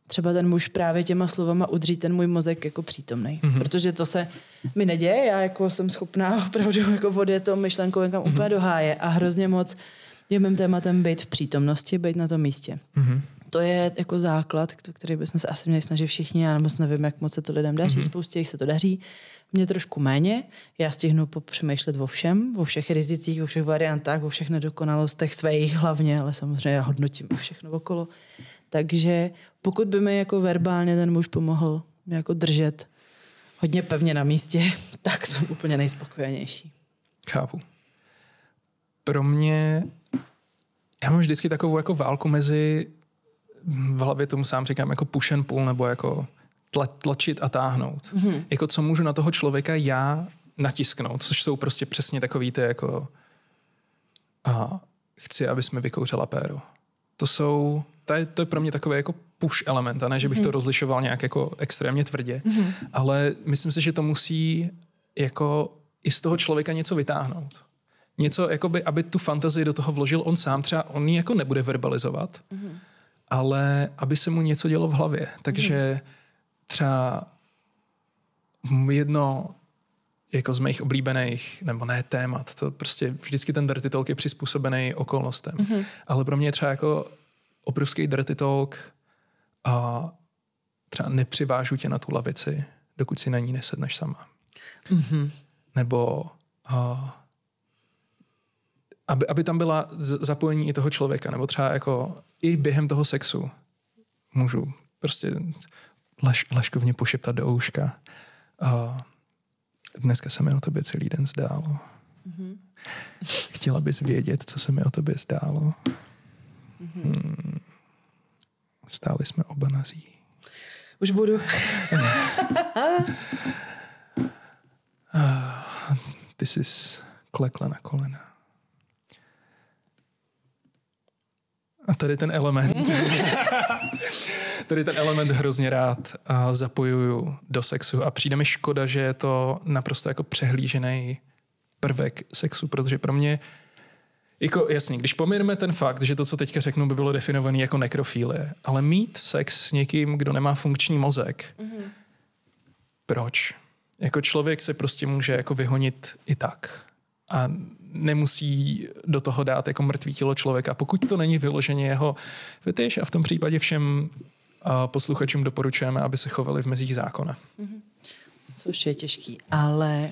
třeba ten muž právě těma slovama udří ten můj mozek jako přítomnej. Mm-hmm. Protože to se mi neděje, já jako jsem schopná opravdu jako odjet tou myšlenkou někam mm-hmm. úplně do háje a hrozně moc je mým tématem být v přítomnosti, být na tom místě. Mm-hmm. To je jako základ, který bychom se asi měli snažit všichni, já moc nevím, jak moc se to lidem daří, mm-hmm. spoustě jich se to daří. Mně trošku méně, já stihnu popřemýšlet o všem, o všech rizicích, o všech variantách, o všech nedokonalostech svých hlavně, ale samozřejmě já hodnotím všechno okolo. Takže pokud by mi jako verbálně ten muž pomohl mě jako držet hodně pevně na místě, tak jsem úplně nejspokojenější. Chápu. Pro mě, já mám vždycky takovou jako válku mezi, v hlavě tomu sám říkám, jako push and pull, nebo jako tla, tlačit a táhnout. Mm-hmm. Jako co můžu na toho člověka já natisknout, což jsou prostě přesně takový ty jako aha, chci, abys mi vykouřela péro. To jsou To je, to je pro mě takový jako push element, a ne, že bych to rozlišoval nějak jako extrémně tvrdě, mm-hmm. ale myslím si, že to musí jako i z toho člověka něco vytáhnout. něco, jakoby, aby tu fantazii do toho vložil on sám, třeba on ji jako nebude verbalizovat, mm-hmm. ale aby se mu něco dělo v hlavě. Takže mm-hmm. třeba jedno jako z mých oblíbených, nebo ne témat, to prostě vždycky ten dirty talk je přizpůsobený okolnostem. Mm-hmm. Ale pro mě je třeba jako obrovský dirty talk a třeba nepřivážu tě na tu lavici, dokud si na ní nesedneš sama. Mm-hmm. Nebo a, aby, aby tam byla z, zapojení i toho člověka, nebo třeba jako i během toho sexu můžu prostě laš, laškovně pošeptat do ouška. A, dneska se mi o tobě celý den zdálo. Mm-hmm. Chtěla bys vědět, co se mi o tobě zdálo. Mm-hmm. Hmm. Stáli jsme oba nazí. Už budu. Ty jsi klekla na kolena. A tady ten element. Tady ten element hrozně rád zapojuju do sexu. A přijde mi škoda, že je to naprosto jako přehlížený prvek sexu, protože pro mě jako, jasně, když pomineme ten fakt, že to, co teďka řeknu, by bylo definované jako nekrofilie, ale mít sex s někým, kdo nemá funkční mozek, mm-hmm. proč? Jako člověk se prostě může jako vyhonit i tak. A nemusí do toho dát jako mrtvý tělo člověka, pokud to není vyloženě jeho fetiš. A v tom případě všem uh, posluchačům doporučujeme, aby se chovali v mezích zákona. Mm-hmm. Což je těžký, ale...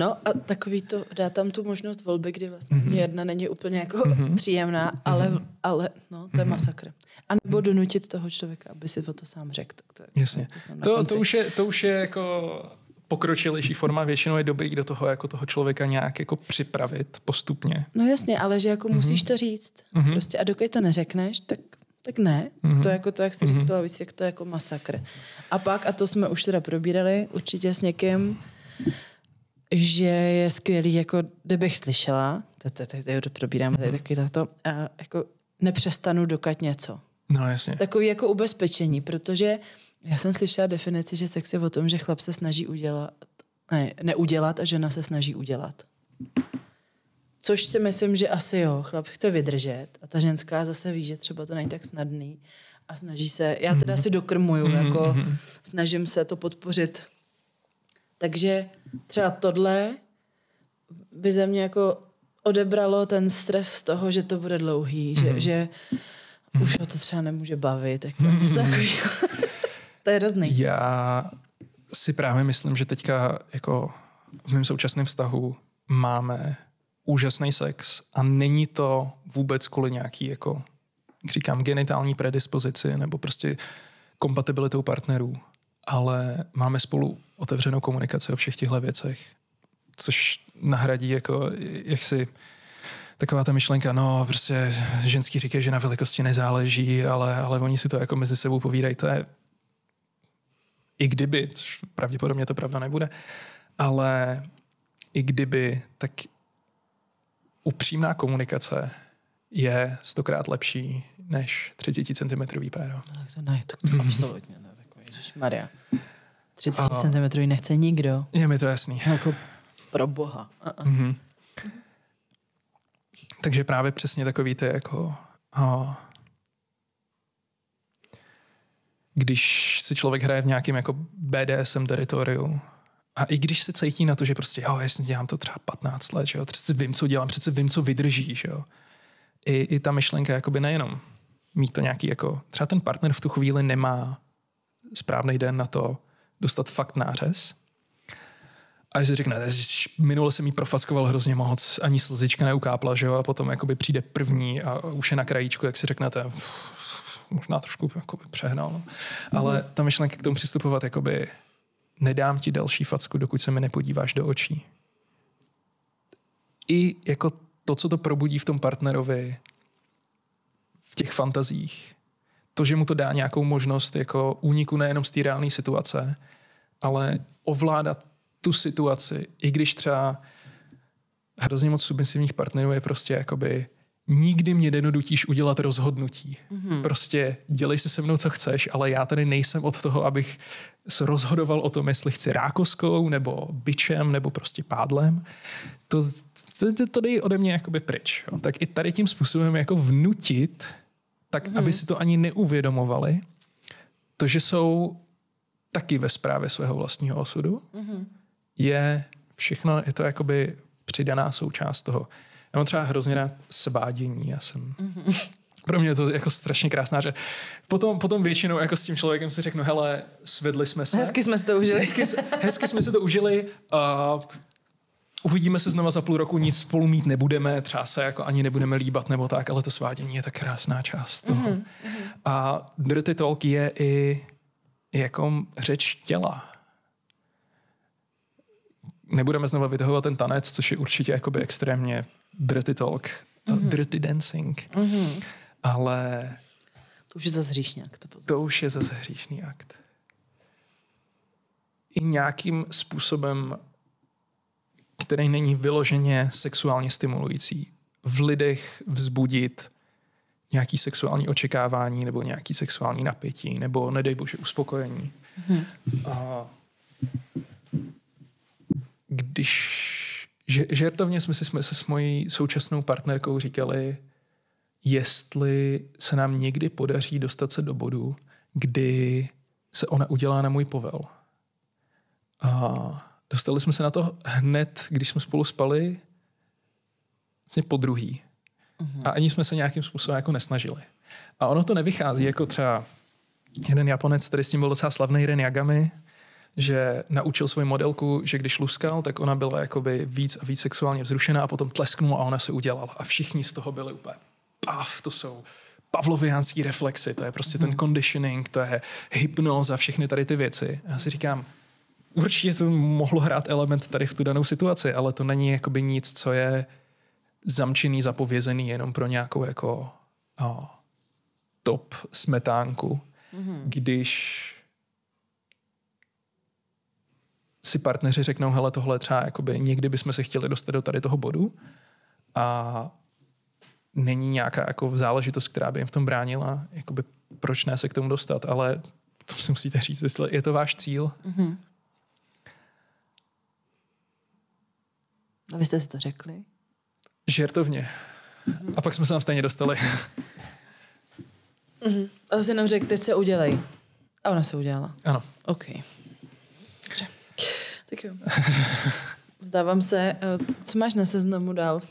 No a takový to, dá tam tu možnost volby, kdy vlastně mm-hmm. jedna není úplně jako mm-hmm. příjemná, ale, mm-hmm. ale no, to je mm-hmm. masakr. A nebo donutit toho člověka, aby si o to sám řekl. To, jasně. To, to, to, už je, to už je jako pokročilejší forma, většinou je dobrý do toho, jako toho člověka nějak jako připravit postupně. No jasně, ale že jako mm-hmm. musíš to říct. Mm-hmm. Prostě a dokud to neřekneš, tak... Tak ne, mm-hmm. to jako to, jak jsi mm-hmm. říkala, víc, jak to jako masakr. A pak, a to jsme už teda probírali určitě s někým, že je skvělý, jako kdybych slyšela, tady to probírám, tady taky to, a jako nepřestanu dokat něco. No jasně. Takový jako ubezpečení, protože já jsem slyšela definici, že sex je o tom, že chlap se snaží udělat, ne, neudělat a žena se snaží udělat. Což si myslím, že asi jo, chlap chce vydržet a ta ženská zase ví, že třeba to není tak snadný a snaží se, já teda si dokrmuju, mm-hmm. jako snažím se to podpořit. Takže třeba tohle by ze mě jako odebralo ten stres z toho, že to bude dlouhý, mm-hmm. že, že mm-hmm. už ho to třeba nemůže bavit. Jako mm-hmm. takový. To je hrozný. Já si právě myslím, že teďka jako v mém současném vztahu máme úžasný sex a není to vůbec kvůli nějaký, jako, jak říkám, genitální predispozici nebo prostě kompatibilitou partnerů, ale máme spolu otevřenou komunikaci o všech těchto věcech, což nahradí jako, jak si taková ta myšlenka, no prostě ženský říkají, že na velikosti nezáleží, ale, ale oni si to jako mezi sebou povídají, to je i kdyby, což pravděpodobně to pravda nebude, ale i kdyby, tak upřímná komunikace je stokrát lepší než třicet centimetrů péro. No, to ne, to, to absolutně ne. Takový, ježišmarja. třicet centimetrů nechce nikdo. Je mi to jasný. Jako pro boha. Mm-hmm. Takže právě přesně takový ty jako... A, když si člověk hraje v nějakém jako bé dé es em teritoriu, a i když se cítí na to, že prostě, jo, jasně, dělám to třeba patnáct let, že jo, přece vím, co dělám, přece vím, co vydrží, že jo. I, i ta myšlenka, jakoby nejenom mít to nějaký, jako, třeba ten partner v tu chvíli nemá správný den na to dostat fakt nářez. A jestli řekne, minule jsem jí profackoval hrozně moc, ani slzička neukápla, že jo, a potom, jakoby, přijde první a už je na krajíčku, jak si řeknete, uf, možná trošku, jakoby, přehnal, no. Ale ta myšlenka k tomu přistupovat, jakoby, nedám ti další facku, dokud se mi nepodíváš do očí. I jako to, co to probudí v tom partnerovi, v těch fantazích, to, že mu to dá nějakou možnost jako úniku nejenom z té reálné situace, ale ovládat tu situaci, i když třeba hrozně moc submisivních partnerů je prostě jakoby nikdy mě nedonutíš udělat rozhodnutí. Mm-hmm. Prostě dělej si se mnou, co chceš, ale já tady nejsem od toho, abych se rozhodoval o tom, jestli chci rákoskou, nebo bičem, nebo prostě pádlem. To, to, to dej ode mě jakoby pryč. Jo. Tak i tady tím způsobem jako vnutit, tak mm-hmm. aby si to ani neuvědomovali, to, že jsou taky ve správě svého vlastního osudu, mm-hmm. je všechno, je to jakoby přidaná součást toho. Já mám třeba hrozně rád svádění. Já jsem... Mm-hmm. Pro mě je to jako strašně krásná řeč. Potom, potom většinou jako s tím člověkem si řeknu, hele, svedli jsme se. Hezky jsme si to užili. Hezky, hezky jsme si to užili. Uh, uvidíme se znova za půl roku, nic spolu mít nebudeme, třeba se jako ani nebudeme líbat nebo tak, ale to svádění je tak krásná část toho. Mm-hmm. A dirty talk je i jako řeč těla. Nebudeme znova vytahovat ten tanec, což je určitě jakoby extrémně dirty talk, mm-hmm. dirty dancing. Mm-hmm. Ale... To už je zase hříšný akt. To, to už je zase hříšný akt. I nějakým způsobem, který není vyloženě sexuálně stimulující, v lidech vzbudit nějaký sexuální očekávání nebo nějaký sexuální napětí nebo, nedej bože, uspokojení. Mm-hmm. A... Když žertovně jsme si jsme se s mojí současnou partnerkou říkali, jestli se nám někdy podaří dostat se do bodu, kdy se ona udělá na můj povel. A dostali jsme se na to hned, když jsme spolu spali, vlastně po druhý. Uhum. A ani jsme se nějakým způsobem jako nesnažili. A ono to nevychází, jako třeba jeden Japonec, který s tím byl docela slavný, Ren Yagami, že naučil svoji modelku, že když luskal, tak ona byla jakoby víc a víc sexuálně vzrušená a potom tlesknula a ona se udělala. A všichni z toho byli úplně paf, to jsou pavloviánský reflexy, to je prostě mm. ten conditioning, to je hypnoza, všechny tady ty věci. Já si říkám, určitě to mohlo hrát element tady v tu danou situaci, ale to není jakoby nic, co je zamčený, zapovězený jenom pro nějakou jako oh, top smetánku, mm. když si partneři řeknou, hele, tohle třeba jakoby někdy bychom se chtěli dostat do tady toho bodu a není nějaká jako záležitost, která by jim v tom bránila, jakoby proč ne se k tomu dostat, ale to si musíte říct, jestli je to váš cíl. Mm-hmm. A vy jste si to řekli? Žertovně. Mm-hmm. A pak jsme se tam stejně dostali. mm-hmm. A to si jenom řekl, teď se udělej. A ona se udělala. Ano. OK. Tak jo. Vzdávám se. Co máš na seznamu dál?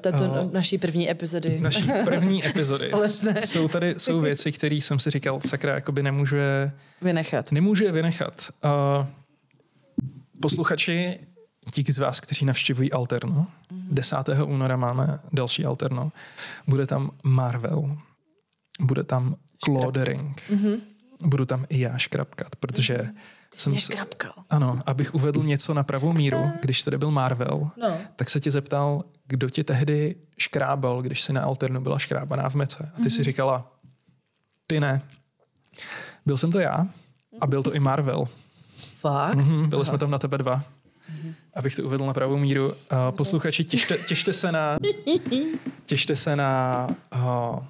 Tato no, naší první epizody. Naší první epizody. Společné. Jsou tady jsou věci, které jsem si říkal, sakra, jakoby nemůžu je vynechat. Nemůžu je vynechat. Uh, posluchači, díky z vás, kteří navštěvují Alterno, mm-hmm. desátého února máme další Alterno. Bude tam Marvel. Bude tam Claude Ring. Mm-hmm. Budu tam i já škrapkat, protože mm-hmm. jsem se, ano, abych uvedl něco na pravou míru, když tady byl Marvel, no. tak se tě zeptal, kdo tě tehdy škrábal, když jsi na Alternu byla škrábaná v mece. A ty mm-hmm. si říkala, ty ne. Byl jsem to já a byl to i Marvel. Fakt? Mm-hmm, byli Aha. jsme tam na tebe dva. Mm-hmm. Abych to uvedl na pravou míru. Uh, posluchači, těšte, těšte se na těšte se na uh,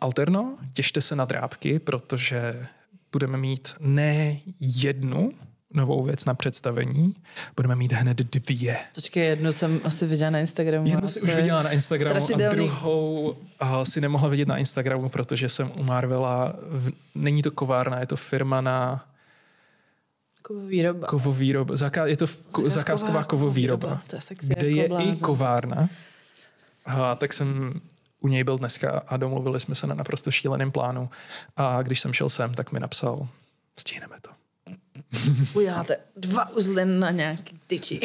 Alterno, těšte se na drápky, protože budeme mít ne jednu novou věc na představení, budeme mít hned dvě. Počkej, jednu jsem asi viděla na Instagramu. Jednu si už viděla na Instagramu a druhou uh, si nemohla vidět na Instagramu, protože jsem u Marvela, v, není to kovárna, je to firma na kovovýroba. kovovýroba zaká, je to ko, zakázková kovovýroba, kovovýroba kde je blázen. I kovárna. Uh, tak jsem u něj byl dneska a domluvili jsme se na naprosto šíleném plánu. A když jsem šel sem, tak mi napsal, stihneme to. Uděláte dva uzly na nějaký tyči.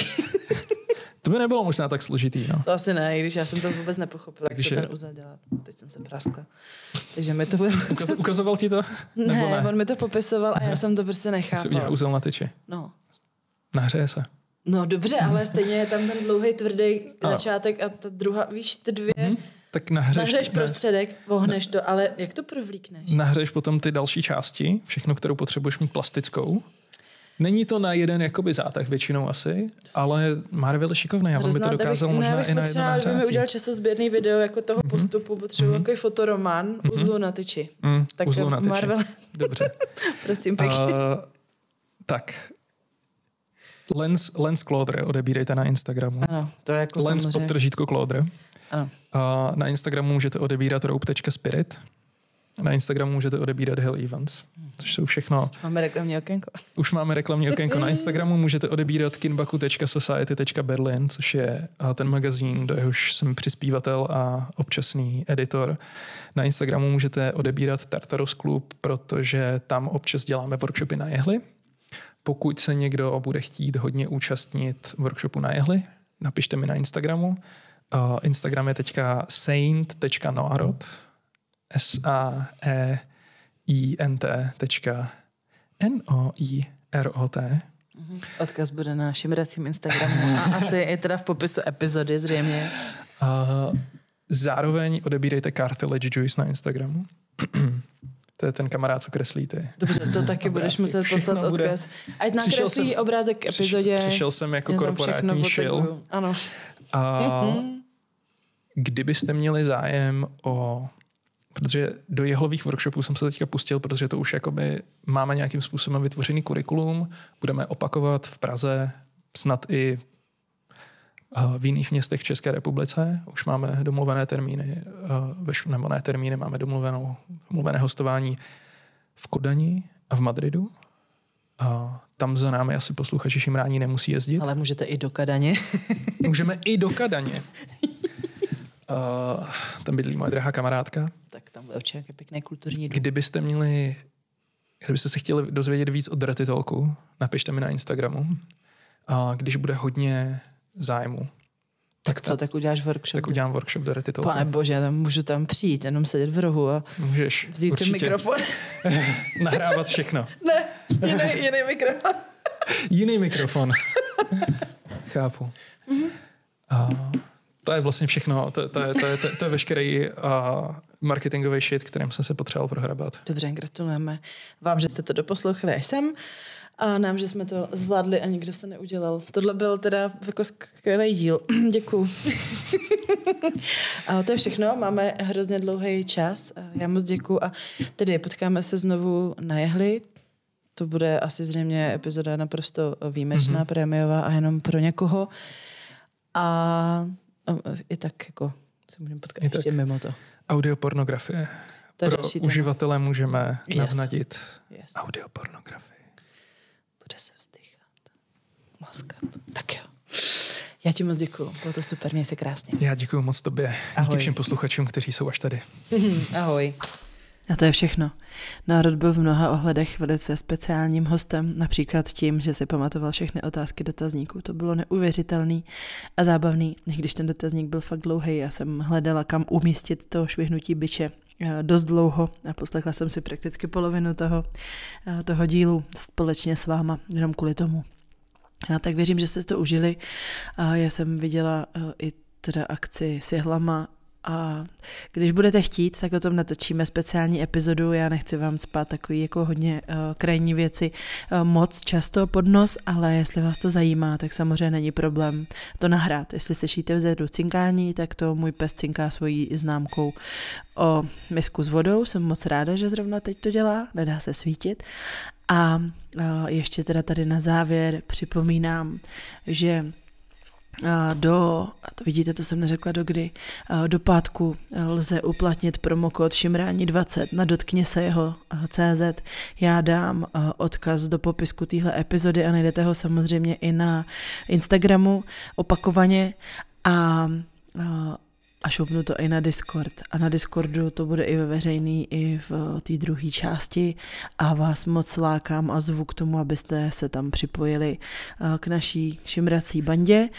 To by nebylo možná tak složitý, no. To asi ne, když já jsem to vůbec nepochopila, jak se je... ten uzel dělá. Teď jsem se práskla. Takže mi to bude... Ukaz, ukazoval ti to? Ne, Nebo ne, on mi to popisoval a já jsem to prostě nechápala. Jsi udělal uzel na tyči? No. Nahřeje se. No dobře, ale stejně je tam ten dlouhý, tvrdý začátek a ta druhá, víš, ty dvě... Mm-hmm. Tak nahřeš, nahřeš prostředek, vohneš to, ale jak to provlíkneš? Nahřeš potom ty další části, všechno, kterou potřebuješ mít plastickou, Není to na jeden jakoby zátah většinou asi, ale Marvel je šikovný a on by to dokázal bych, možná i na jedno nahrátí. Kdyby mi udělal časozběrný video jako toho mm-hmm. postupu, potřebuji mm-hmm. jako fotoromán mm-hmm. uzlu na tyči. Mm, tak uzlu na tyči. Marvel. Dobře. Prosím pěkně. Uh, tak. Lens, Lens Clodre odebírejte na Instagramu. Ano, to je jako Lens samozřejmě. Podtržítko Clodre. Ano. Uh, na Instagramu můžete odebírat rope.spirit. Na Instagramu můžete odebírat Hell Events, což jsou všechno... Už máme reklamní okénko. Už máme reklamní okénko. Na Instagramu můžete odebírat kinbaku tečka society tečka berlin, což je ten magazín, do jehož jsem přispívatel a občasný editor. Na Instagramu můžete odebírat Tartaros Klub, protože tam občas děláme workshopy na jehly. Pokud se někdo bude chtít hodně účastnit workshopu na jehly, napište mi na Instagramu. Instagram je teďka saint tečka noarod. S A E I N T tečka N O I R O T. Odkaz bude na šimracím Instagramu a asi i teda v popisu epizody zřejmě. Uh, zároveň odebírejte Cartilage Juice na Instagramu. To je ten kamarád, co kreslí ty. Dobře, to taky obrázky. Budeš muset poslat všechno odkaz. Bude... Ať nakreslí jsem, obrázek k epizodě. Přišel jsem jako korporátní šil. Ano. Uh, kdybyste měli zájem o... Protože do jehlových workshopů jsem se teďka pustil, protože to už jakoby máme nějakým způsobem vytvořený kurikulum, budeme opakovat v Praze, snad i v jiných městech v České republice. Už máme domluvené termíny, nebo ne termíny, máme domluvenou, domluvené hostování v Kodani a v Madridu. Tam za námi asi posluchači šimrání nemusí jezdit. Ale můžete i do Kadaně. Můžeme i do Kadaně. Uh, tam bydlí moje drahá kamarádka. Tak tam bude určitě nějaký pěkný kulturní dům. Kdybyste měli, kdybyste se chtěli dozvědět víc o Dirty Talku, napište mi na Instagramu. Uh, když bude hodně zájmu. Tak, tak co, tam, tak uděláš workshop? Tak udělám workshop Dirty Talku. Pane bože, já tam můžu tam přijít, jenom sedět v rohu a můžeš, vzít určitě. si mikrofon. Nahrávat všechno. Ne, jiný, jiný mikrofon. Jiný mikrofon. Chápu. Uh, To je vlastně všechno. To, to, to, to, to, to je veškerý uh, marketingový shit, kterým jsem se potřeboval prohrabat. Dobře, gratulujeme vám, že jste to doposlouchali až sem a nám, že jsme to zvládli a nikdo se neudělal. Tohle byl teda jako skvělý díl. Děkuju. A to je všechno. Máme hrozně dlouhý čas. Já moc děkuju a tedy potkáme se znovu na jehli. To bude asi zřejmě epizoda naprosto výjimečná, mm-hmm. prémiová a jenom pro někoho. A i tak jako se můžeme potkat ještě tak, mimo to. Audiopornografie. Ta Pro uživatele tému. Můžeme yes. navnadit yes. audiopornografii. Bude se vzdychat. Maskat. Tak jo. Já ti moc děkuju. Bylo to super, měj se krásně. Já děkuju moc tobě. Ahoj. Díky všem posluchačům, kteří jsou až tady. Ahoj. A to je všechno. Národ byl v mnoha ohledech velice speciálním hostem, například tím, že si pamatoval všechny otázky dotazníků. To bylo neuvěřitelný a zábavný, když ten dotazník byl fakt dlouhý. Já jsem hledala, kam umístit toho švihnutí biče dost dlouho a poslechla jsem si prakticky polovinu toho, toho dílu společně s váma, jenom kvůli tomu. A tak věřím, že jste to užili. A já jsem viděla i teda akci s jehlama. A když budete chtít, tak o tom natočíme speciální epizodu. Já nechci vám cpat takový jako hodně uh, krajní věci uh, moc často pod nos, ale jestli vás to zajímá, tak samozřejmě není problém to nahrát. Jestli slyšíte vzadu cinkání, tak to můj pes cinká svojí známkou o misku s vodou. Jsem moc ráda, že zrovna teď to dělá, nedá se svítit. A uh, ještě teda tady na závěr připomínám, že do, to vidíte, to jsem neřekla dokdy, do pátku lze uplatnit promokód šimrání dvacet na dotkně se jeho C Z. Já dám odkaz do popisku téhle epizody a najdete ho samozřejmě i na Instagramu opakovaně a a šoupnu to i na Discord. A na Discordu to bude i ve veřejný, i v té druhé části. A vás moc lákám a zvu k tomu, abyste se tam připojili k naší šimrací bandě.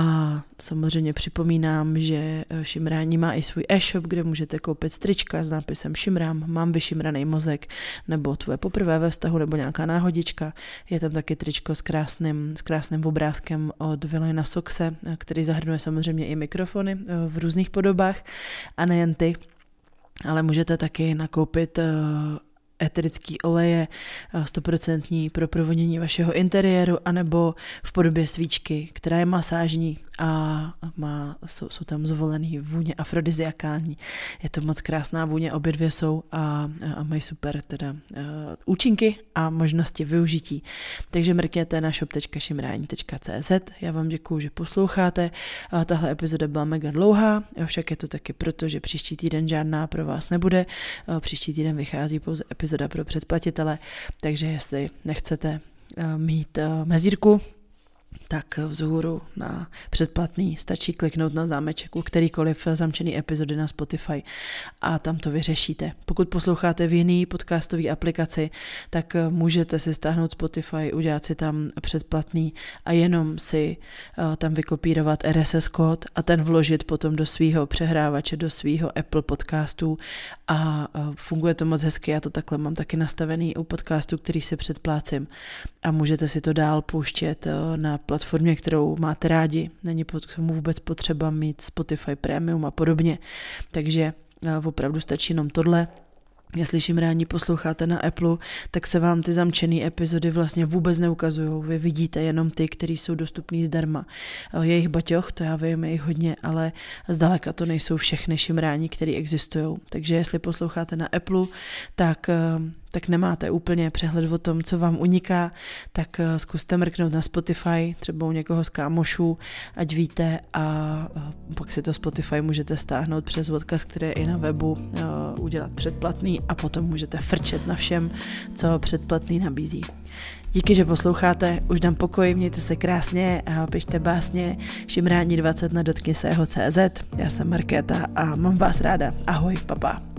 A samozřejmě připomínám, že šimrání má i svůj e-shop, kde můžete koupit strička s nápisem šimrám, mám vyšimranej mozek, nebo tvoje poprvé ve vztahu, nebo nějaká náhodička. Je tam taky tričko s krásným, s krásným obrázkem od Villaina Soxe, který zahrnuje samozřejmě i mikrofony v různých podobách a nejen ty, ale můžete taky nakoupit eterický oleje sto procent pro provonění vašeho interiéru, anebo v podobě svíčky, která je masážní a má, jsou, jsou tam zvolený vůně afrodiziakální. Je to moc krásná vůně, obě dvě jsou a, a mají super teda uh, účinky a možnosti využití. Takže mrkněte na shop tečka šimrání tečka cé zet. Já vám děkuju, že posloucháte. Uh, tahle epizoda byla mega dlouhá, však je to taky proto, že příští týden žádná pro vás nebude. Uh, příští týden vychází pouze epizoda pro předplatitele, takže jestli nechcete uh, mít uh, mezírku, tak vzhůru na předplatný stačí kliknout na zámeček u kterýkoliv zamčený epizody na Spotify a tam to vyřešíte. Pokud posloucháte v jiný podcastový aplikaci, tak můžete si stáhnout Spotify, udělat si tam předplatný a jenom si tam vykopírovat er es es kód a ten vložit potom do svýho přehrávače, do svýho Apple podcastů a funguje to moc hezky, já to takhle mám taky nastavený u podcastů, který si předplácím a můžete si to dál pouštět na platformě, kterou máte rádi. Není k tomu vůbec potřeba mít Spotify Premium a podobně. Takže opravdu stačí jenom tohle. Jestli Šimrání posloucháte na Apple, tak se vám ty zamčené epizody vlastně vůbec neukazují. Vy vidíte jenom ty, které jsou dostupné zdarma. Je jich baťoch, to já vím, je jich hodně, ale zdaleka to nejsou všechny Šimrání, které existují. Takže jestli posloucháte na Apple, tak... tak nemáte úplně přehled o tom, co vám uniká, tak zkuste mrknout na Spotify, třeba u někoho z kámošů, ať víte, a pak si to Spotify můžete stáhnout přes odkaz, který je i na webu, udělat předplatný a potom můžete frčet na všem, co předplatný nabízí. Díky, že posloucháte, už dám pokoj, mějte se krásně a pište básně šimrání dvacet na dotkni se jeho tečka cé zet. Já jsem Markéta a mám vás ráda. Ahoj, papa.